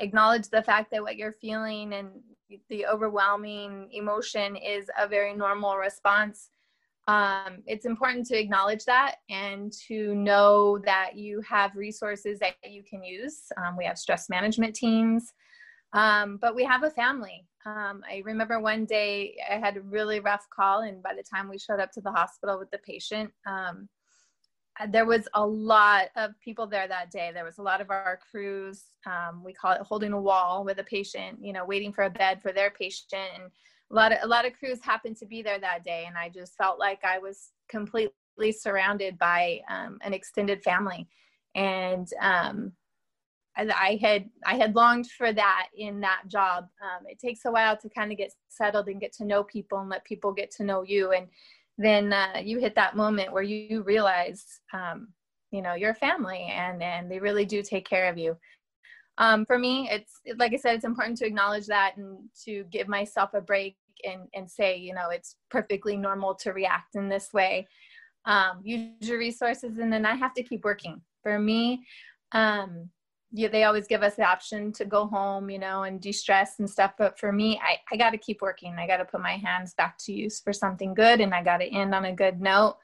acknowledge the fact that what you're feeling and the overwhelming emotion is a very normal response. It's important to acknowledge that and to know that you have resources that you can use. We have stress management teams, but we have a family. I remember one day I had a really rough call, and by the time we showed up to the hospital with the patient, there was a lot of people there that day. There was a lot of our crews. We call it holding a wall with a patient, you know, waiting for a bed for their patient. And a lot of crews happened to be there that day. And I just felt like I was completely surrounded by an extended family. And I had longed for that in that job. It takes a while to kind of get settled and get to know people and let people get to know you. And then you hit that moment where you realize, you know, you're family and they really do take care of you. For me, it's like I said, it's important to acknowledge that and to give myself a break and say, you know, it's perfectly normal to react in this way. Use your resources, and then I have to keep working. For me, yeah, they always give us the option to go home, you know, and de-stress and stuff. But for me, I got to keep working. I got to put my hands back to use for something good. And I got to end on a good note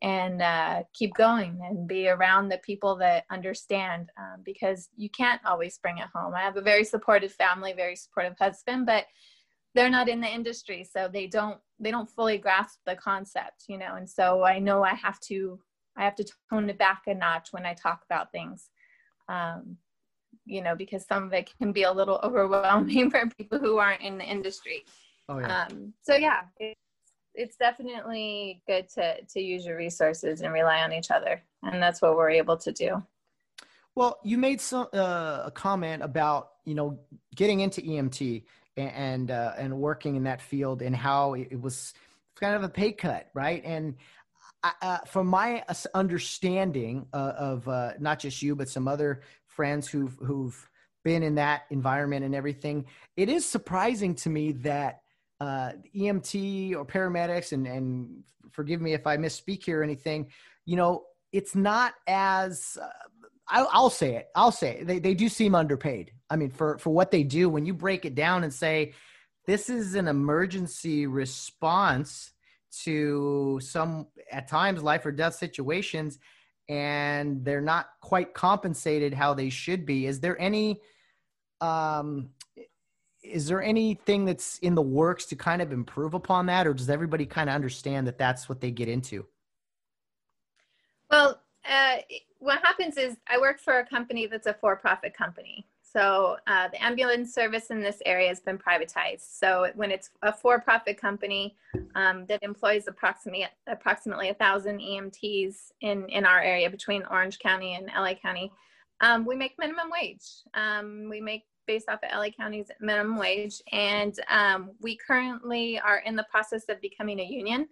and keep going and be around the people that understand, because you can't always bring it home. I have a very supportive family, very supportive husband, but they're not in the industry. So they don't fully grasp the concept, you know? And so I know I have to tone it back a notch when I talk about things. You know, because some of it can be a little overwhelming for people who aren't in the industry. Oh, yeah. So yeah, it's definitely good to use your resources and rely on each other. And that's what we're able to do. Well, you made a comment about, you know, getting into EMT and working in that field and how it was kind of a pay cut, right? And from my understanding of not just you, but some other friends who've been in that environment and everything, it is surprising to me that EMT or paramedics, and forgive me if I misspeak here or anything, you know, it's not as, I'll say it. They do seem underpaid. I mean, for what they do, when you break it down and say, this is an emergency response to some, at times, life or death situations, and they're not quite compensated how they should be. Is there anything that's in the works to kind of improve upon that? Or does everybody kind of understand that that's what they get into? Well, what happens is I work for a company that's a for-profit company. So the ambulance service in this area has been privatized. So when it's a for-profit company that employs approximately 1,000 EMTs in our area between Orange County and LA County, we make minimum wage. We make based off of LA County's minimum wage. And we currently are in the process of becoming a union.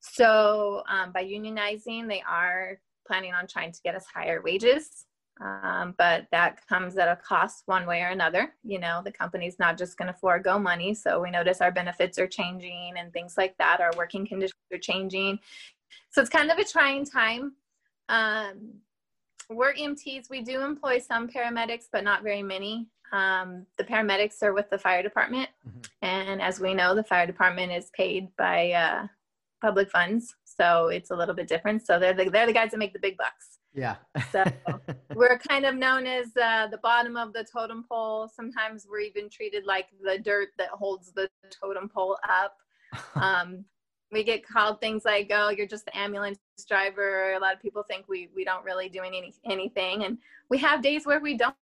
So by unionizing, they are planning on trying to get us higher wages. But that comes at a cost one way or another. You know, the company's not just going to forego money. So we notice our benefits are changing and things like that. Our working conditions are changing. So it's kind of a trying time. We're EMTs. We do employ some paramedics, but not very many. The paramedics are with the fire department. Mm-hmm. And as we know, the fire department is paid by public funds. So it's a little bit different. So they're the guys that make the big bucks. Yeah. So we're kind of known as the bottom of the totem pole. Sometimes we're even treated like the dirt that holds the totem pole up. We get called things like, oh, you're just the ambulance driver. A lot of people think we don't really do anything. And we have days where we don't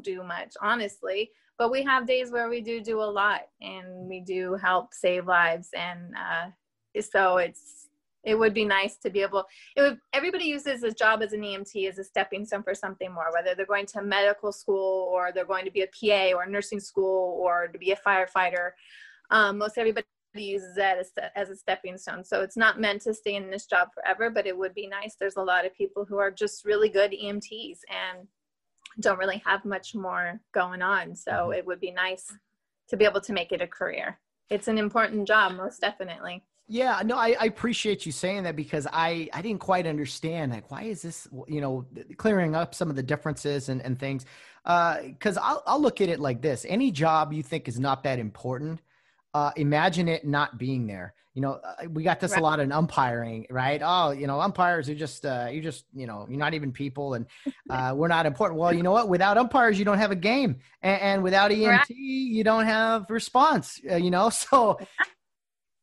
do much, honestly. But we have days where we do a lot. And we do help save lives. And so it would be nice to be able, everybody uses this job as an EMT as a stepping stone for something more, whether they're going to medical school or they're going to be a PA or nursing school or to be a firefighter. Most everybody uses that as a stepping stone. So it's not meant to stay in this job forever, but it would be nice. There's a lot of people who are just really good EMTs and don't really have much more going on. So it would be nice to be able to make it a career. It's an important job, most definitely. Yeah, no, I appreciate you saying that because I didn't quite understand, like, why is this, you know, clearing up some of the differences and things. Because I'll look at it like this. Any job you think is not that important, imagine it not being there. You know, we got this right. A lot in umpiring, right? Oh, you know, umpires are just, you know, you're not even people and we're not important. Well, you know what? Without umpires, you don't have a game. And without EMT, right. You don't have response, you know? So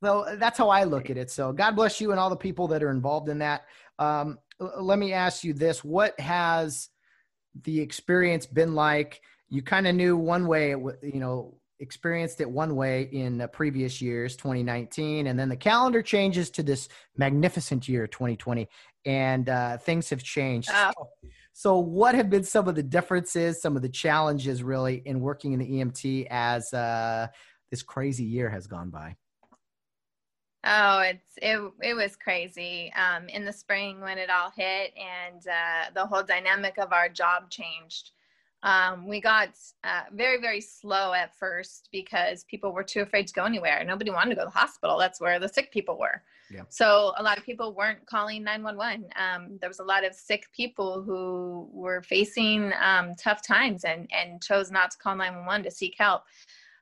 that's how I look at it. So God bless you and all the people that are involved in that. Let me ask you this. What has the experience been like? You kind of knew one way, you know, experienced it one way in previous years, 2019, and then the calendar changes to this magnificent year, 2020, and things have changed. Wow. So what have been some of the differences, some of the challenges really in working in the EMT as this crazy year has gone by? Oh, it was crazy in the spring when it all hit and the whole dynamic of our job changed. We got very, very slow at first because people were too afraid to go anywhere. Nobody wanted to go to the hospital. That's where the sick people were. Yeah. So a lot of people weren't calling 911. There was a lot of sick people who were facing tough times and chose not to call 911 to seek help.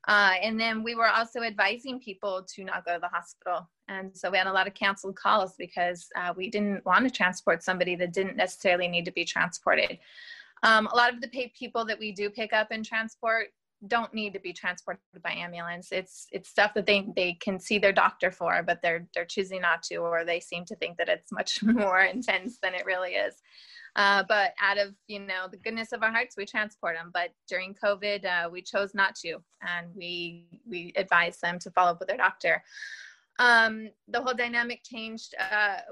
And then we were also advising people to not go to the hospital. And so we had a lot of canceled calls because we didn't want to transport somebody that didn't necessarily need to be transported. A lot of the people that we do pick up and transport don't need to be transported by ambulance. It's stuff that they can see their doctor for, but they're choosing not to, or they seem to think that it's much more intense than it really is. But out of, the goodness of our hearts, we transport them. But during COVID, we chose not to, and we advised them to follow up with their doctor. The whole dynamic changed.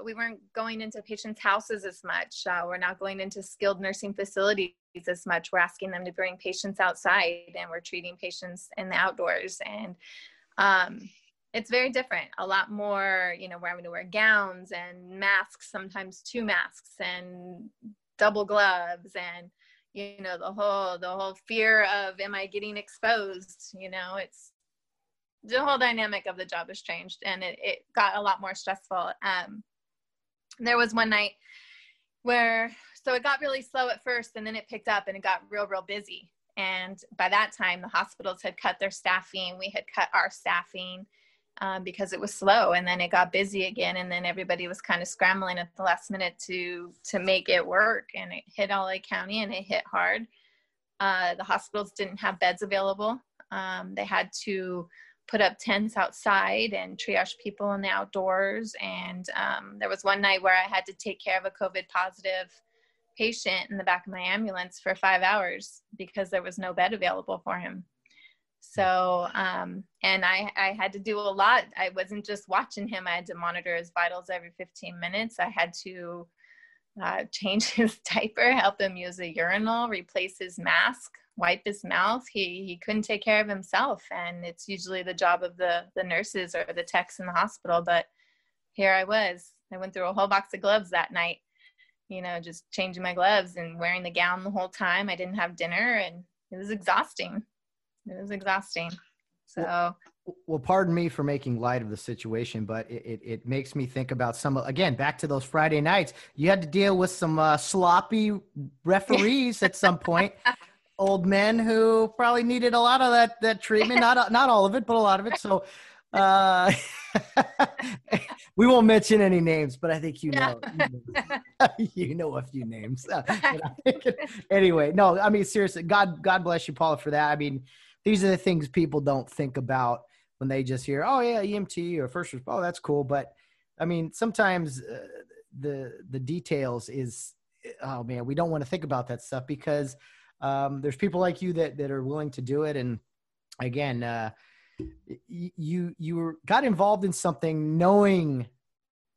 We weren't going into patients' houses as much. We're not going into skilled nursing facilities as much. We're asking them to bring patients outside, and we're treating patients in the outdoors. And, it's very different, a lot more, we're having to wear gowns and masks, sometimes two masks and double gloves, and, the whole fear of, am I getting exposed? It's the whole dynamic of the job has changed, and it got a lot more stressful. There was one night where, so it got really slow at first, and then it picked up and it got real, real busy. And by that time, the hospitals had cut their staffing. We had cut our staffing because it was slow, and then it got busy again. And then everybody was kind of scrambling at the last minute to make it work. And it hit LA County, and it hit hard. The hospitals didn't have beds available. They had to put up tents outside and triage people in the outdoors. And there was one night where I had to take care of a COVID positive patient in the back of my ambulance for 5 hours because there was no bed available for him. So, and I had to do a lot. I wasn't just watching him. I had to monitor his vitals every 15 minutes. I had to change his diaper, help him use a urinal, replace his mask, wipe his mouth. He couldn't take care of himself. And it's usually the job of the nurses or the techs in the hospital. But here I was. I went through a whole box of gloves that night, just changing my gloves and wearing the gown the whole time. I didn't have dinner, and it was exhausting. So, well, pardon me for making light of the situation, but it makes me think about again, back to those Friday nights. You had to deal with some sloppy referees at some point, old men who probably needed a lot of that treatment. Not all of it, but a lot of it. So, we won't mention any names, but I think you know a few names. Anyway, no, I mean, seriously, God bless you, Paula, for that. I mean, these are the things people don't think about when they just hear, oh yeah, EMT or first responder, that's cool. But I mean, sometimes the details is, oh man, we don't want to think about that stuff because there's people like you that are willing to do it. And again, you got involved in something knowing,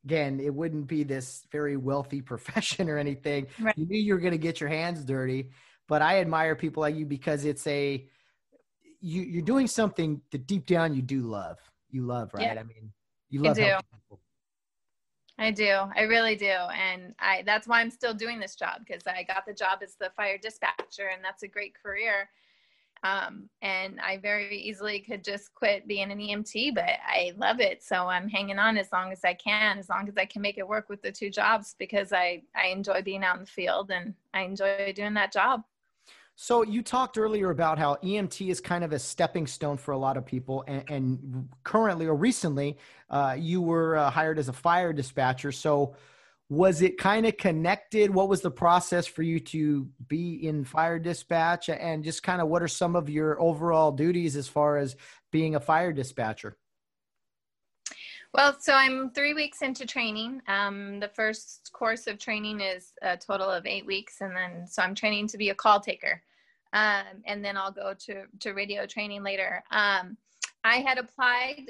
again, it wouldn't be this very wealthy profession or anything. Right. You knew you were going to get your hands dirty, but I admire people like you because it's you're doing something that deep down you do love. You love, right? Yeah. I mean, you love helping people. I do. I really do. And that's why I'm still doing this job, because I got the job as the fire dispatcher, and that's a great career. And I very easily could just quit being an EMT, but I love it. So I'm hanging on as long as I can make it work with the two jobs, because I enjoy being out in the field and I enjoy doing that job. So you talked earlier about how EMT is kind of a stepping stone for a lot of people. And currently or recently, you were hired as a fire dispatcher. So was it kind of connected? What was the process for you to be in fire dispatch, and just kind of what are some of your overall duties as far as being a fire dispatcher? Well, so I'm 3 weeks into training. The first course of training is a total of 8 weeks. And then, so I'm training to be a call taker. And then I'll go to radio training later. I had applied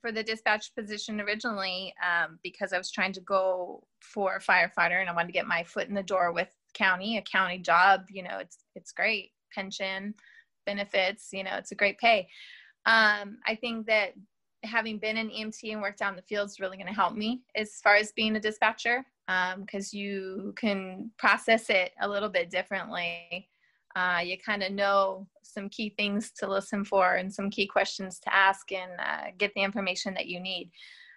for the dispatch position originally because I was trying to go for a firefighter, and I wanted to get my foot in the door with a county job. It's great, pension benefits, it's a great pay. I think that having been an EMT and worked out in the field is really going to help me as far as being a dispatcher, because you can process it a little bit differently. you kind of know some key things to listen for and some key questions to ask and get the information that you need.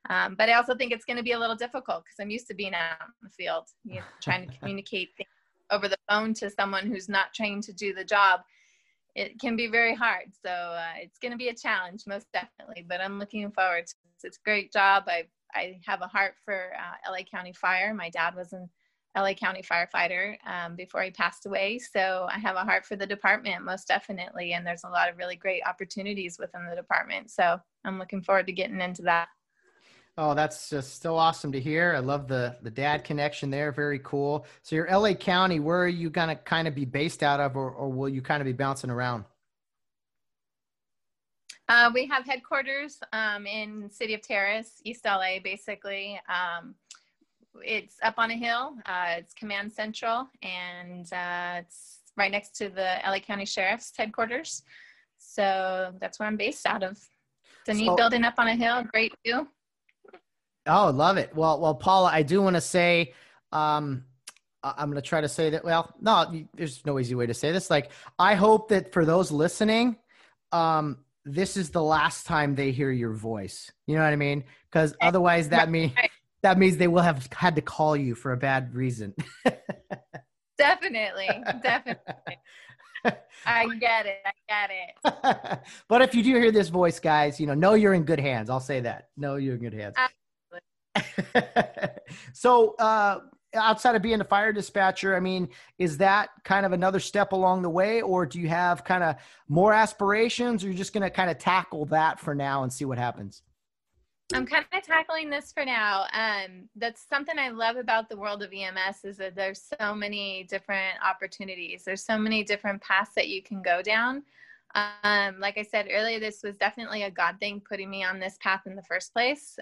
But I also think it's going to be a little difficult because I'm used to being out in the field, you know, trying to communicate things over the phone to someone who's not trained to do the job. It can be very hard. So it's going to be a challenge, most definitely. But I'm looking forward to it. It's a great job. I have a heart for LA County Fire. My dad was an LA County firefighter before he passed away. So I have a heart for the department, most definitely. And there's a lot of really great opportunities within the department. So I'm looking forward to getting into that. Oh, that's just so awesome to hear. I love the dad connection there. Very cool. So you're LA County. Where are you going to kind of be based out of, or will you kind of be bouncing around? We have headquarters in City of Terrace, East LA, basically. It's up on a hill. It's Command Central, and it's right next to the LA County Sheriff's headquarters. So that's where I'm based out of. It's a neat building up on a hill. Great view. Oh, love it. Well, Paula, I do want to say, I'm going to try to say that, there's no easy way to say this. Like, I hope that for those listening, this is the last time they hear your voice. You know what I mean? Because otherwise that means they will have had to call you for a bad reason. Definitely. I get it. But if you do hear this voice, guys, know you're in good hands. I'll say that. Know you're in good hands. So, outside of being a fire dispatcher, I mean, is that kind of another step along the way, or do you have kind of more aspirations, or you're just going to kind of tackle that for now and see what happens? I'm kind of tackling this for now. That's something I love about the world of EMS is that there's so many different opportunities. There's so many different paths that you can go down. Like I said earlier, this was definitely a God thing putting me on this path in the first place.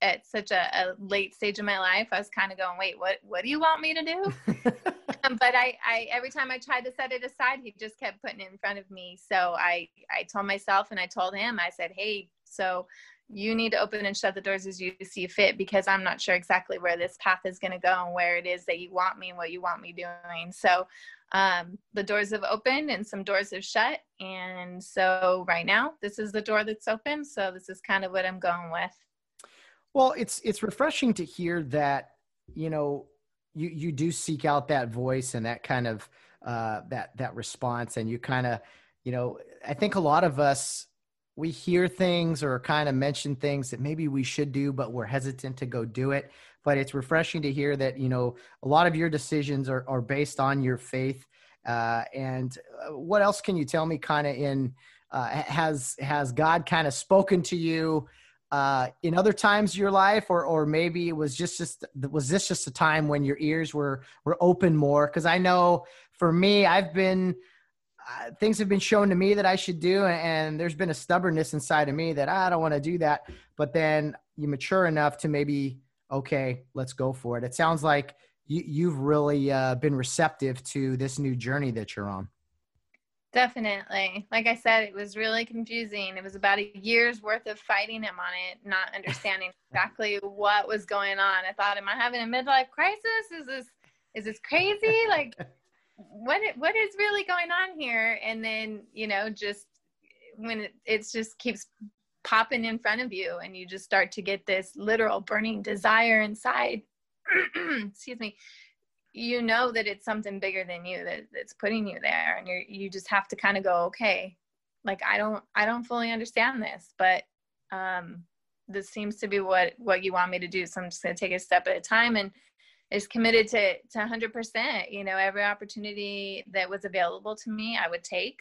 At such a late stage in my life, I was kind of going, wait, what do you want me to do? But I every time I tried to set it aside, he just kept putting it in front of me. So I told myself and I told him, I said, hey, so you need to open and shut the doors as you see fit, because I'm not sure exactly where this path is going to go and where it is that you want me and what you want me doing. So the doors have opened and some doors have shut. And so right now, this is the door that's open. So this is kind of what I'm going with. Well, it's refreshing to hear that, you do seek out that voice and that kind of, that response. And you kind of, I think a lot of us, we hear things or kind of mention things that maybe we should do, but we're hesitant to go do it. But it's refreshing to hear that, a lot of your decisions are based on your faith. And what else can you tell me kind of has God kind of spoken to you in other times of your life, or maybe it was just a time when your ears were open more? Because I know for me, I've been things have been shown to me that I should do, and there's been a stubbornness inside of me that I don't want to do that. But then you mature enough to maybe, okay, let's go for it. It sounds like you've really been receptive to this new journey that you're on. Definitely. Like I said, it was really confusing. It was about a year's worth of fighting him on it, not understanding exactly what was going on. I thought, am I having a midlife crisis? Is this crazy? Like, what is really going on here? And then, just when it just keeps popping in front of you, and you just start to get this literal burning desire inside, excuse me, that it's something bigger than you that's putting you there. And you just have to kind of go, okay, like, I don't fully understand this, but this seems to be what you want me to do. So I'm just going to take a step at a time, and is committed to 100%, every opportunity that was available to me, I would take,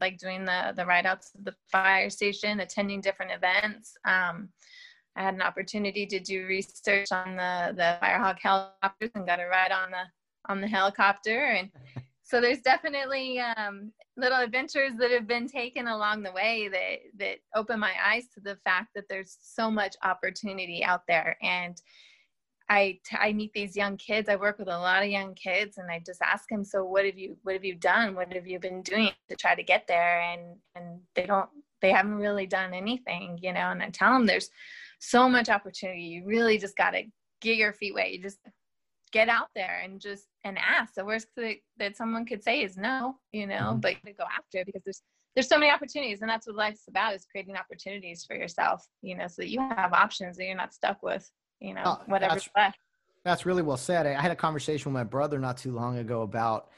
like doing the ride outs of the fire station, attending different events. I had an opportunity to do research on the Firehawk helicopters and got a ride on the helicopter. And so there's definitely little adventures that have been taken along the way that open my eyes to the fact that there's so much opportunity out there. And I meet these young kids. I work with a lot of young kids, and I just ask them, so what have you done? What have you been doing to try to get there? And they haven't really done anything, and I tell them there's so much opportunity. You really just got to get your feet wet. You just get out there and just ask. The worst that someone could say is no, you know, but you go after it because there's so many opportunities, and that's what life's about, is creating opportunities for yourself, you know, so that you have options that you're not stuck with, you know, whatever's left. That's really well said. I had a conversation with my brother not too long ago about,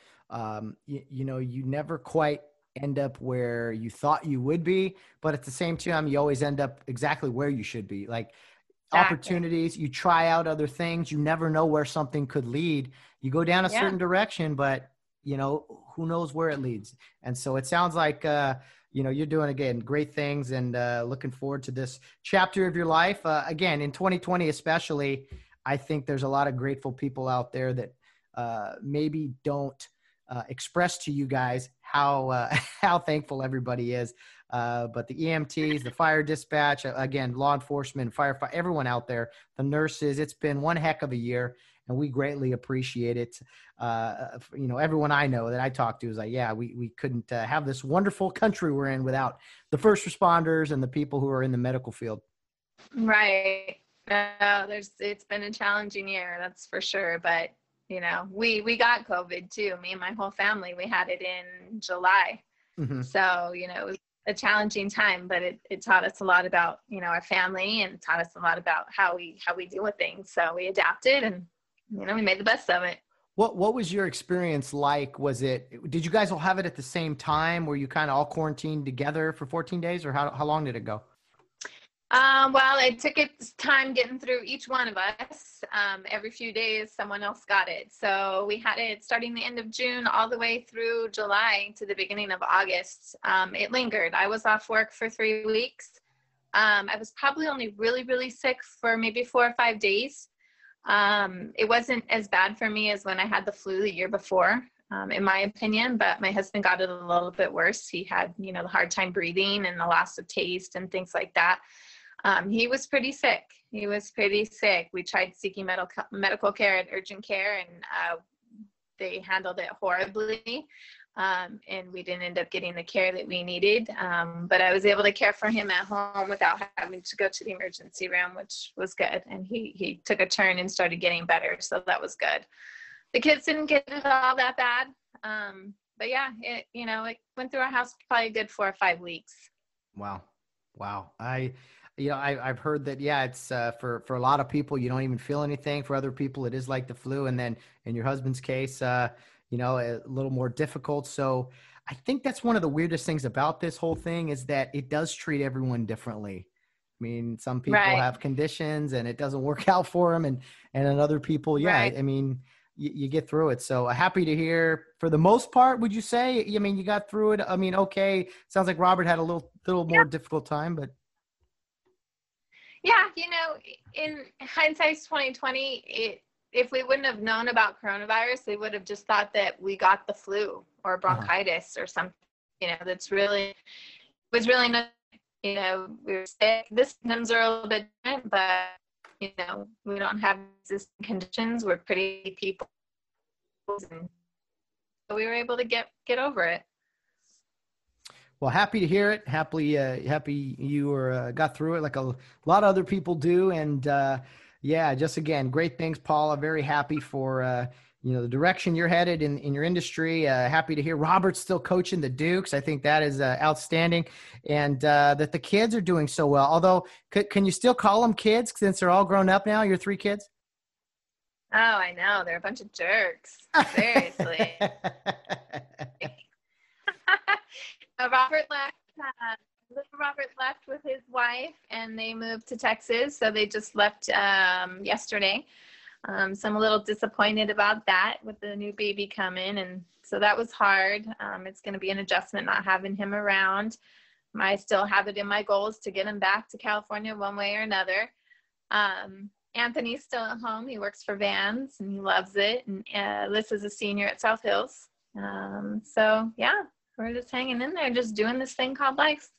you know, you never quite end up where you thought you would be, but at the same time, you always end up exactly where you should be. Like, exactly. Opportunities, you try out other things, you never know where something could lead. You go down a certain direction, but you know, who knows where it leads. And so it sounds like, you know, you're doing, again, great things, and looking forward to this chapter of your life. Again, in 2020, especially, I think there's a lot of grateful people out there that maybe don't express to you guys how thankful everybody is. But the EMTs, the fire dispatch, again, law enforcement, firefighter, everyone out there, the nurses, it's been one heck of a year, and we greatly appreciate it. You know, everyone I know that I talk to is like, yeah, we couldn't have this wonderful country we're in without the first responders and the people who are in the medical field. Right. It's been a challenging year, that's for sure. But, you know, we got COVID too. Me and my whole family, we had it in July. Mm-hmm. So, you know, it was a challenging time, but it taught us a lot about, you know, our family, and it taught us a lot about how we deal with things. So we adapted, and, you know, we made the best of it. What was your experience like? Did you guys all have it at the same time? Were you kind of all quarantined together for 14 days, or how long did it go? Well, it took its time getting through each one of us. Every few days, someone else got it. So we had it starting the end of June all the way through July to the beginning of August. It lingered. I was off work for 3 weeks. I was probably only really, really sick for maybe 4 or 5 days. It wasn't as bad for me as when I had the flu the year before, in my opinion, but my husband got it a little bit worse. He had, you know, the hard time breathing and the loss of taste and things like that. He was pretty sick. We tried seeking medical care and urgent care, and they handled it horribly. And we didn't end up getting the care that we needed. But I was able to care for him at home without having to go to the emergency room, which was good. And he took a turn and started getting better. So that was good. The kids didn't get it all that bad. But yeah, it went through our house probably a good 4 or 5 weeks. Wow. I've heard that, it's for a lot of people, you don't even feel anything. For other people, it is like the flu. And then in your husband's case, you know, a little more difficult. So I think that's one of the weirdest things about this whole thing, is that it does treat everyone differently. I mean, some people have conditions and it doesn't work out for them. And other people, I mean, you get through it. So happy to hear, for the most part, would you say? I mean, you got through it. I mean, okay. Sounds like Robert had a little more difficult time, but. Yeah, you know, in hindsight, 2020, if we wouldn't have known about coronavirus, we would have just thought that we got the flu or bronchitis or something, you know, was really not, you know, we were sick. The symptoms are a little bit different, but, you know, we don't have existing conditions. We're pretty people. And so we were able to get over it. Well, happy to hear it. Happy you got through it like a lot of other people do. And just again, great things, Paula. Very happy for, you know, the direction you're headed in your industry. Happy to hear Robert's still coaching the Dukes. I think that is outstanding. And that the kids are doing so well. Although, can you still call them kids since they're all grown up now, your 3 kids? Oh, I know. They're a bunch of jerks. Seriously. Little Robert left with his wife, and they moved to Texas. So they just left yesterday. So I'm a little disappointed about that, with the new baby coming. And so that was hard. It's going to be an adjustment not having him around. I still have it in my goals to get him back to California one way or another. Anthony's still at home. He works for Vans, and he loves it. And Liz is a senior at South Hills. We're just hanging in there, just doing this thing called life.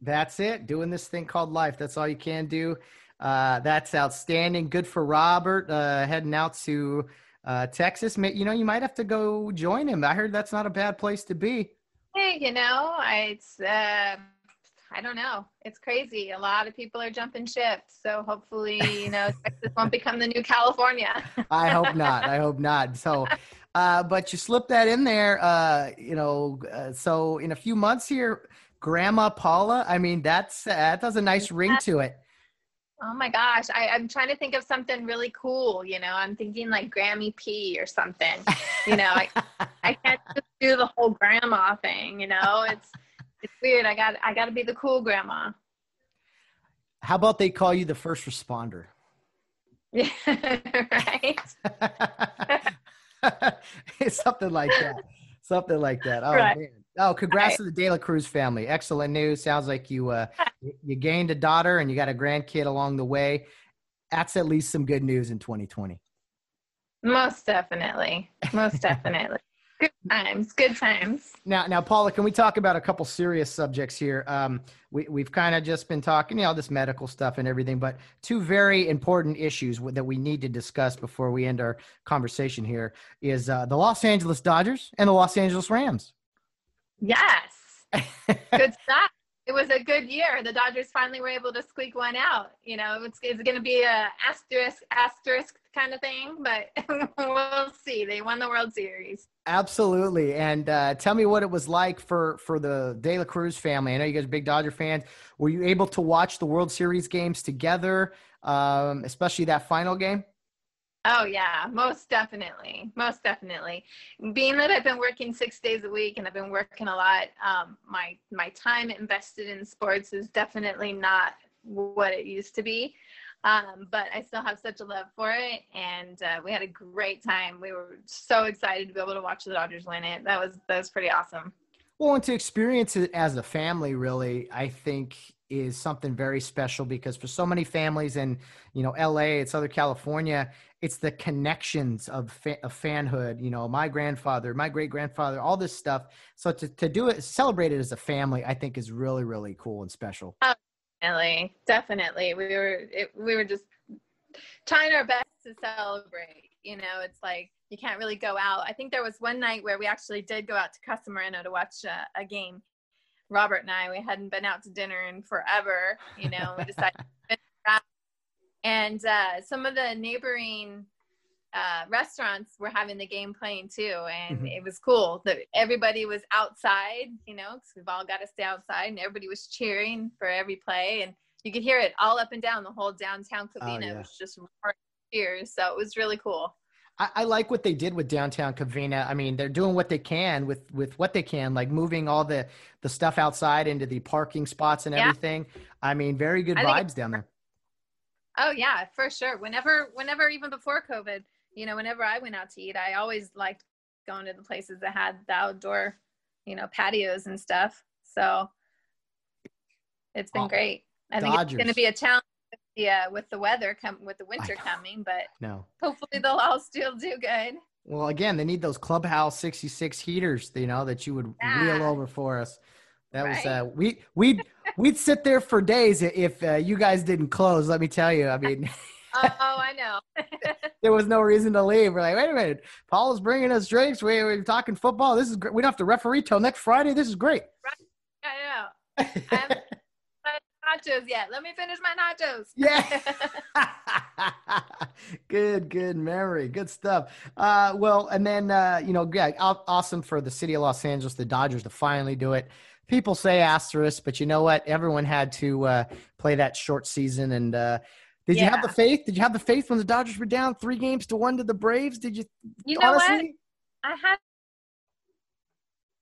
That's it. Doing this thing called life. That's all you can do. That's outstanding. Good for Robert, heading out to Texas. You know, you might have to go join him. I heard that's not a bad place to be. Hey, you know, it's I don't know. It's crazy. A lot of people are jumping ship. So hopefully, you know, Texas won't become the new California. I hope not. I hope not. So, but you slipped that in there, you know, so in a few months here, Grandma Paula, I mean, that has a nice ring to it. Oh my gosh. I'm trying to think of something really cool. You know, I'm thinking like Grammy P or something, you know, I can't just do the whole grandma thing, you know, it's weird. I got to be the cool grandma. How about they call you the first responder? Yeah, right. Something like that. Something like that. Oh, right. Man. Oh, congrats to the De La Cruz family. Excellent news. Sounds like you gained a daughter and you got a grandkid along the way. That's at least some good news in 2020. Most definitely. Most definitely. Good times. Good times. Now, Paula, can we talk about a couple serious subjects here? We've kind of just been talking, you know, this medical stuff and everything, but two very important issues that we need to discuss before we end our conversation here is the Los Angeles Dodgers and the Los Angeles Rams. Yes. Good stuff. It was a good year. The Dodgers finally were able to squeak one out. You know, it's going to be a asterisk kind of thing, but we'll see. They won the World Series. Absolutely. And tell me what it was like for the De La Cruz family. I know you guys are big Dodger fans. Were you able to watch the World Series games together, especially that final game? Oh yeah, most definitely. Most definitely. Being that I've been working 6 days a week and I've been working a lot, my time invested in sports is definitely not what it used to be. But I still have such a love for it. And we had a great time. We were so excited to be able to watch the Dodgers win it. That was pretty awesome. Well, and to experience it as a family, really, I think is something very special because for so many families in, you know, LA, it's Southern California, it's the connections of fanhood, you know, my grandfather, my great grandfather, all this stuff. So to do it, celebrate it as a family, I think is really, really cool and special. Oh, definitely. Definitely. We were just trying our best to celebrate, you know, it's like, you can't really go out. I think there was one night where we actually did go out to Casa Moreno to watch a game. Robert and I, we hadn't been out to dinner in forever, you know, we decided to out. And some of the neighboring restaurants were having the game playing too. And It was cool that everybody was outside, you know, because we've all got to stay outside and everybody was cheering for every play. And you could hear it all up and down. The whole downtown Covina was just roaring cheers. So it was really cool. I like what they did with downtown Covina. I mean, they're doing what they can with what they can, like moving all the stuff outside into the parking spots and everything. I mean, very good vibes down there. Oh yeah, for sure. Whenever, even before COVID, you know, whenever I went out to eat, I always liked going to the places that had the outdoor, you know, patios and stuff. So it's been great. I think it's going to be a challenge. Yeah, with the weather with the winter coming, but hopefully they'll all still do good. Well, again, they need those Clubhouse 66 heaters, you know, that you would reel over for us. That was we'd sit there for days if you guys didn't close. Let me tell you, I mean, I know. There was no reason to leave. We're like, wait a minute, Paula's bringing us drinks. We're talking football. This is great. We don't have to referee till next Friday. This is great. Right. I know. Nachos yet. Let me finish my nachos. Yeah. Good memory. Good stuff. Well, and then, you know, yeah, awesome for the city of Los Angeles, the Dodgers to finally do it. People say asterisk, but you know what? Everyone had to play that short season. And did you have the faith? Did you have the faith when the Dodgers were down 3-1 to the Braves? Did you? You know honestly? What? I had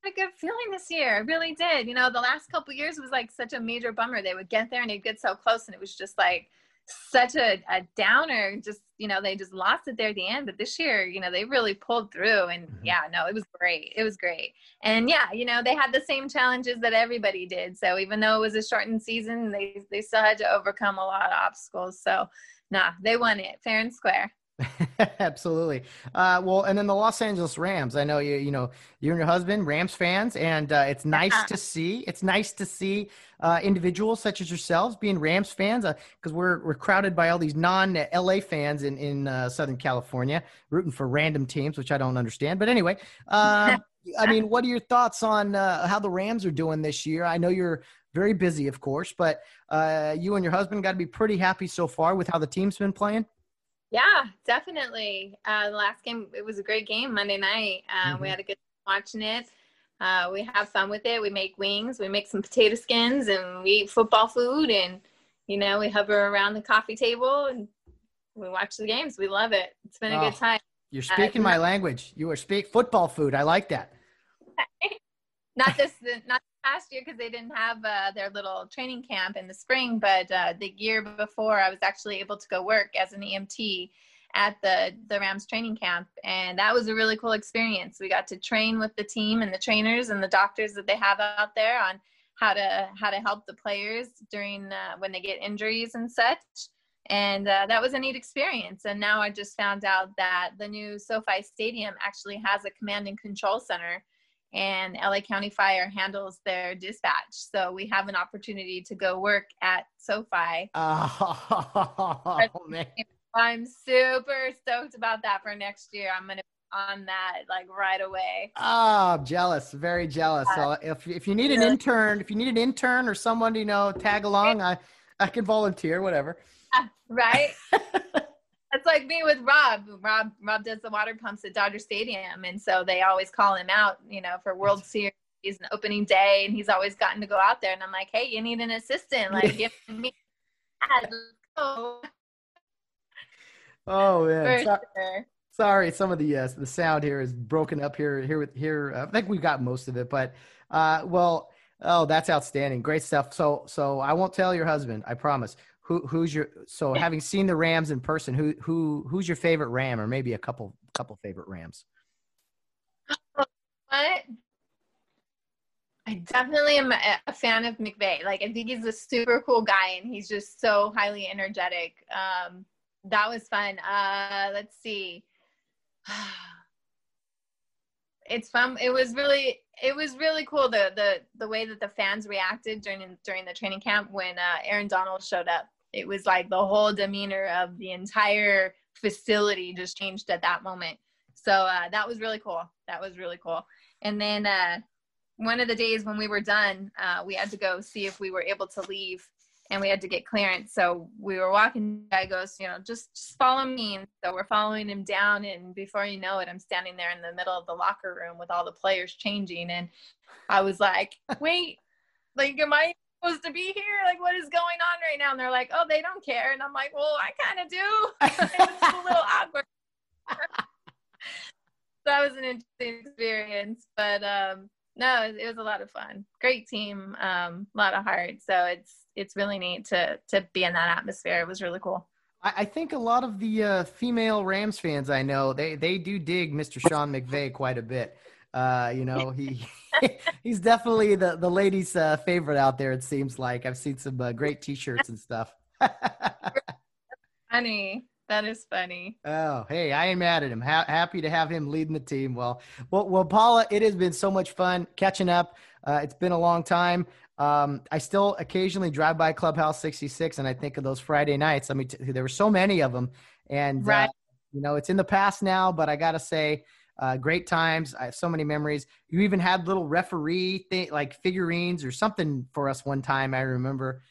a good feeling this year. I really did. You know, the last couple of years was like such a major bummer. They would get there and they'd get so close and it was just like such a downer. Just, you know, they just lost it there at the end. But this year, you know, they really pulled through and it was great. It was great. And you know, they had the same challenges that everybody did. So even though it was a shortened season, they still had to overcome a lot of obstacles. So they won it fair and square. Absolutely. Well, and then the Los Angeles Rams, I know you and your husband, Rams fans, and it's nice to see. It's nice to see individuals such as yourselves being Rams fans because we're crowded by all these non-LA fans in Southern California rooting for random teams, which I don't understand. But anyway, I mean, what are your thoughts on how the Rams are doing this year? I know you're Very busy, of course, but you and your husband got to be pretty happy so far with how the team's been playing. Yeah, definitely. The last game, it was a great game Monday night. We had a good time watching it. We have fun with it. We make wings, we make some potato skins, and we eat football food. And, you know, we hover around the coffee table and we watch the games. We love it. It's been a good time. You're speaking my language. You are football food. I like that. Not last year because they didn't have their little training camp in the spring, but the year before I was actually able to go work as an EMT at the Rams training camp, and that was a really cool experience. We got to train with the team and the trainers and the doctors that they have out there on how to help the players during when they get injuries and such, and that was a neat experience. And now I just found out that the new SoFi Stadium actually has a command and control center, and LA County Fire handles their dispatch. So we have an opportunity to go work at SoFi. Oh, man. I'm super stoked about that for next year. I'm going to be on that like right away. Oh, I'm jealous. Very jealous. So if you need an intern, or someone, you know, tag along, I can volunteer, whatever. Right. It's like me with Rob does the water pumps at Dodger Stadium. And so they always call him out, you know, for World Series and opening day. And he's always gotten to go out there. And I'm like, hey, you need an assistant. Like, give me that. Oh, man. Sorry. Some of the sound here is broken up here. I think we got most of it, but that's outstanding. Great stuff. So I won't tell your husband, I promise. Who's having seen the Rams in person, who's your favorite Ram, or maybe a couple favorite Rams? What? I definitely am a fan of McVay. Like, I think he's a super cool guy and he's just so highly energetic. That was fun. Let's see. It's fun. It was really cool the way that the fans reacted during the training camp when Aaron Donald showed up. It was like the whole demeanor of the entire facility just changed at that moment. So that was really cool. And then one of the days when we were done, we had to go see if we were able to leave, and we had to get clearance. So we were walking. I goes, you know, just follow me. And so we're following him down. And before you know it, I'm standing there in the middle of the locker room with all the players changing. And I was like, wait, like, am I supposed to be here? Like, what is going on right now? And they're like, oh, they don't care. And I'm like, well, I kind of do. It was a little awkward. So that was an interesting experience, but, no, it was a lot of fun. Great team, a lot of heart. So it's really neat to be in that atmosphere. It was really cool. I think a lot of the female Rams fans I know, they do dig Mr. Sean McVay quite a bit. You know, he's definitely the ladies' favorite out there, it seems like. I've seen some great T-shirts and stuff. Funny. That is funny. Oh, hey, I ain't mad at him. Happy to have him leading the team. Well, Paula, it has been so much fun catching up. It's been a long time. I still occasionally drive by Clubhouse 66, and I think of those Friday nights. I mean, there were so many of them. And, right. You know, it's in the past now, but I got to say, great times. I have so many memories. You even had little referee thing, like figurines or something for us one time, I remember.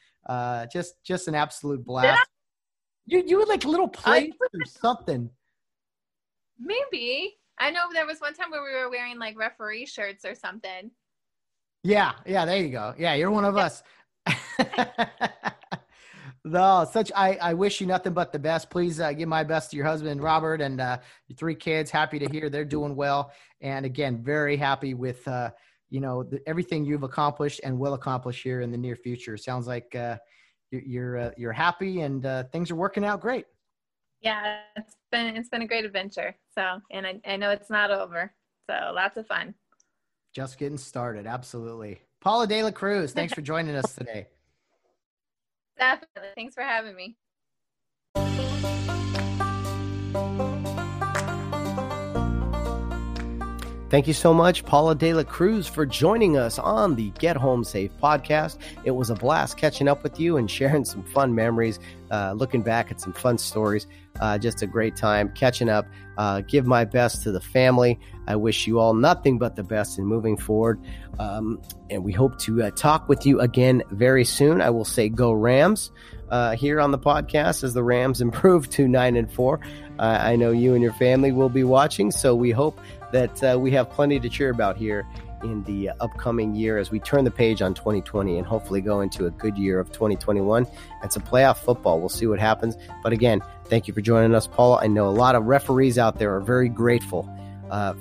Just an absolute blast. You were like little plates or something. Maybe. I know there was one time where we were wearing like referee shirts or something. Yeah, there you go. Yeah, you're one of us. No, I wish you nothing but the best. Please give my best to your husband, Robert, and your three kids. Happy to hear they're doing well. And again, very happy with, you know, everything you've accomplished and will accomplish here in the near future. Sounds like, you're happy and things are working out great. Yeah, it's been a great adventure. So, and I know it's not over. So lots of fun. Just getting started. Absolutely. Paula De La Cruz, thanks for joining us today. Definitely. Thanks for having me. Thank you so much, Paula De La Cruz, for joining us on the Get Home Safe podcast. It was a blast catching up with you and sharing some fun memories, looking back at some fun stories. Just a great time catching up. Give my best to the family. I wish you all nothing but the best in moving forward. And we hope to talk with you again very soon. I will say go Rams here on the podcast as the Rams improve to 9-4. I know you and your family will be watching, so we hope that we have plenty to cheer about here in the upcoming year as we turn the page on 2020 and hopefully go into a good year of 2021 and some playoff football. We'll see what happens. But again, thank you for joining us, Paula. I know a lot of referees out there are very grateful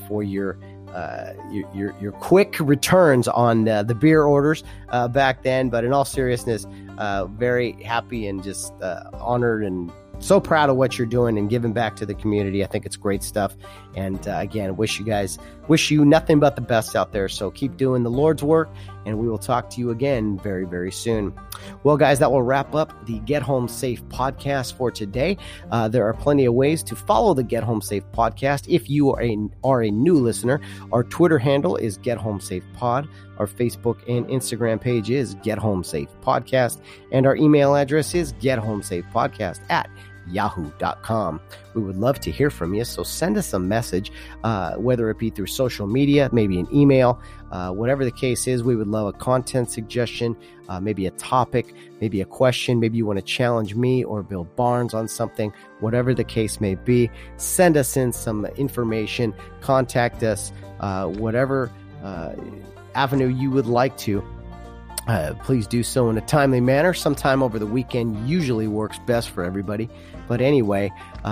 for your quick returns on the beer orders back then. But in all seriousness, very happy and just honored and so proud of what you're doing and giving back to the community. I think it's great stuff. And again, wish you nothing but the best out there. So keep doing the Lord's work, and we will talk to you again very, very soon. Well, guys, that will wrap up the Get Home Safe podcast for today. There are plenty of ways to follow the Get Home Safe podcast. If you are a new listener, our Twitter handle is Get Home Safe Pod. Our Facebook and Instagram page is Get Home Safe Podcast. And our email address is gethomesafepodcast@yahoo.com. We would love to hear from you, so send us a message, whether it be through social media, maybe an email, whatever the case is. We would love a content suggestion, maybe a topic, maybe a question. Maybe you want to challenge me or Bill Barnes on something, whatever the case may be. Send us in some information, contact us, whatever avenue you would like to. Please do so in a timely manner. Sometime over the weekend usually works best for everybody. But anyway,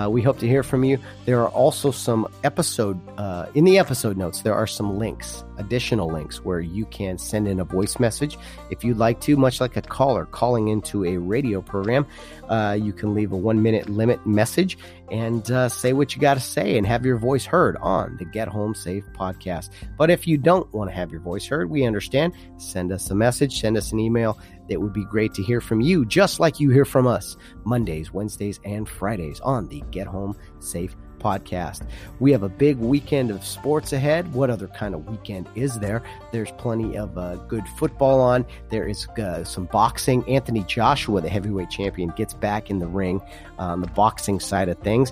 we hope to hear from you. There are also some in the episode notes, there are some links, additional links where you can send in a voice message if you'd like to, much like a caller calling into a radio program. You can leave a 1-minute limit message and say what you got to say and have your voice heard on the Get Home Safe podcast. But if you don't want to have your voice heard, we understand. Send us a message, send us an email. It would be great to hear from you, just like you hear from us Mondays, Wednesdays, and Fridays on the Get Home Safe podcast. We have a big weekend of sports ahead. What other kind of weekend is there? There's plenty of good football on. There is some boxing. Anthony Joshua, the heavyweight champion, gets back in the ring on the boxing side of things.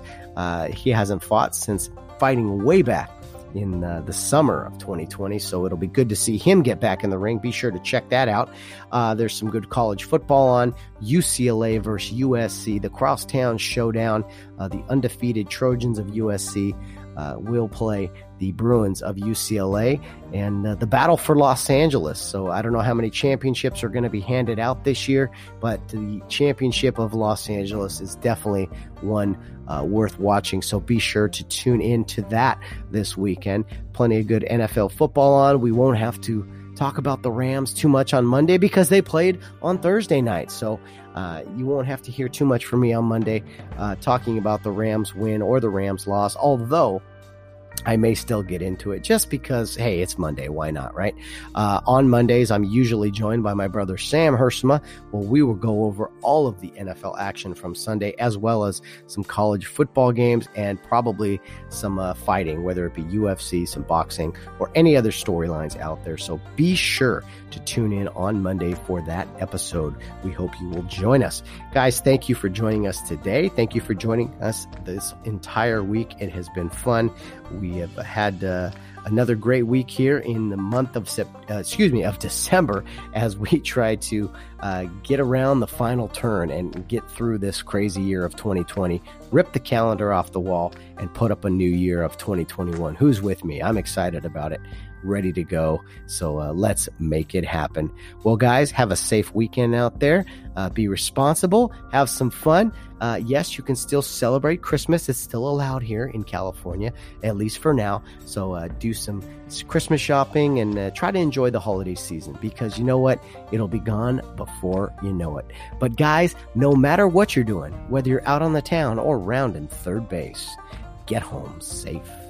He hasn't fought since fighting way back in the summer of 2020, so it'll be good to see him get back in the ring. Be sure to check that out. There's some good college football on. UCLA versus USC, the crosstown showdown. The undefeated Trojans of USC will play the Bruins of UCLA, and the battle for Los Angeles. So I don't know how many championships are going to be handed out this year, but the championship of Los Angeles is definitely one worth watching. So be sure to tune in to that this weekend. Plenty of good NFL football on. We won't have to talk about the Rams too much on Monday because they played on Thursday night. So you won't have to hear too much from me on Monday talking about the Rams win or the Rams loss, although I may still get into it just because, hey, it's Monday. Why not, right? On Mondays, I'm usually joined by my brother Sam Persima. Well, we will go over all of the NFL action from Sunday, as well as some college football games and probably some fighting, whether it be UFC, some boxing, or any other storylines out there. So be sure to tune in on Monday for that episode. We hope you will join us. Guys, thank you for joining us today. Thank you for joining us this entire week. It has been fun. We have had another great week here in the month of December as we try to get around the final turn and get through this crazy year of 2020, rip the calendar off the wall, and put up a new year of 2021. Who's with me? I'm excited about it, ready to go. So let's make it happen. Well, guys, have a safe weekend out there. Be responsible. Have some fun. Yes, you can still celebrate Christmas. It's still allowed here in California, at least for now. So do some Christmas shopping and try to enjoy the holiday season, because you know what? It'll be gone before you know it. But guys, no matter what you're doing, whether you're out on the town or rounding third base, get home safe.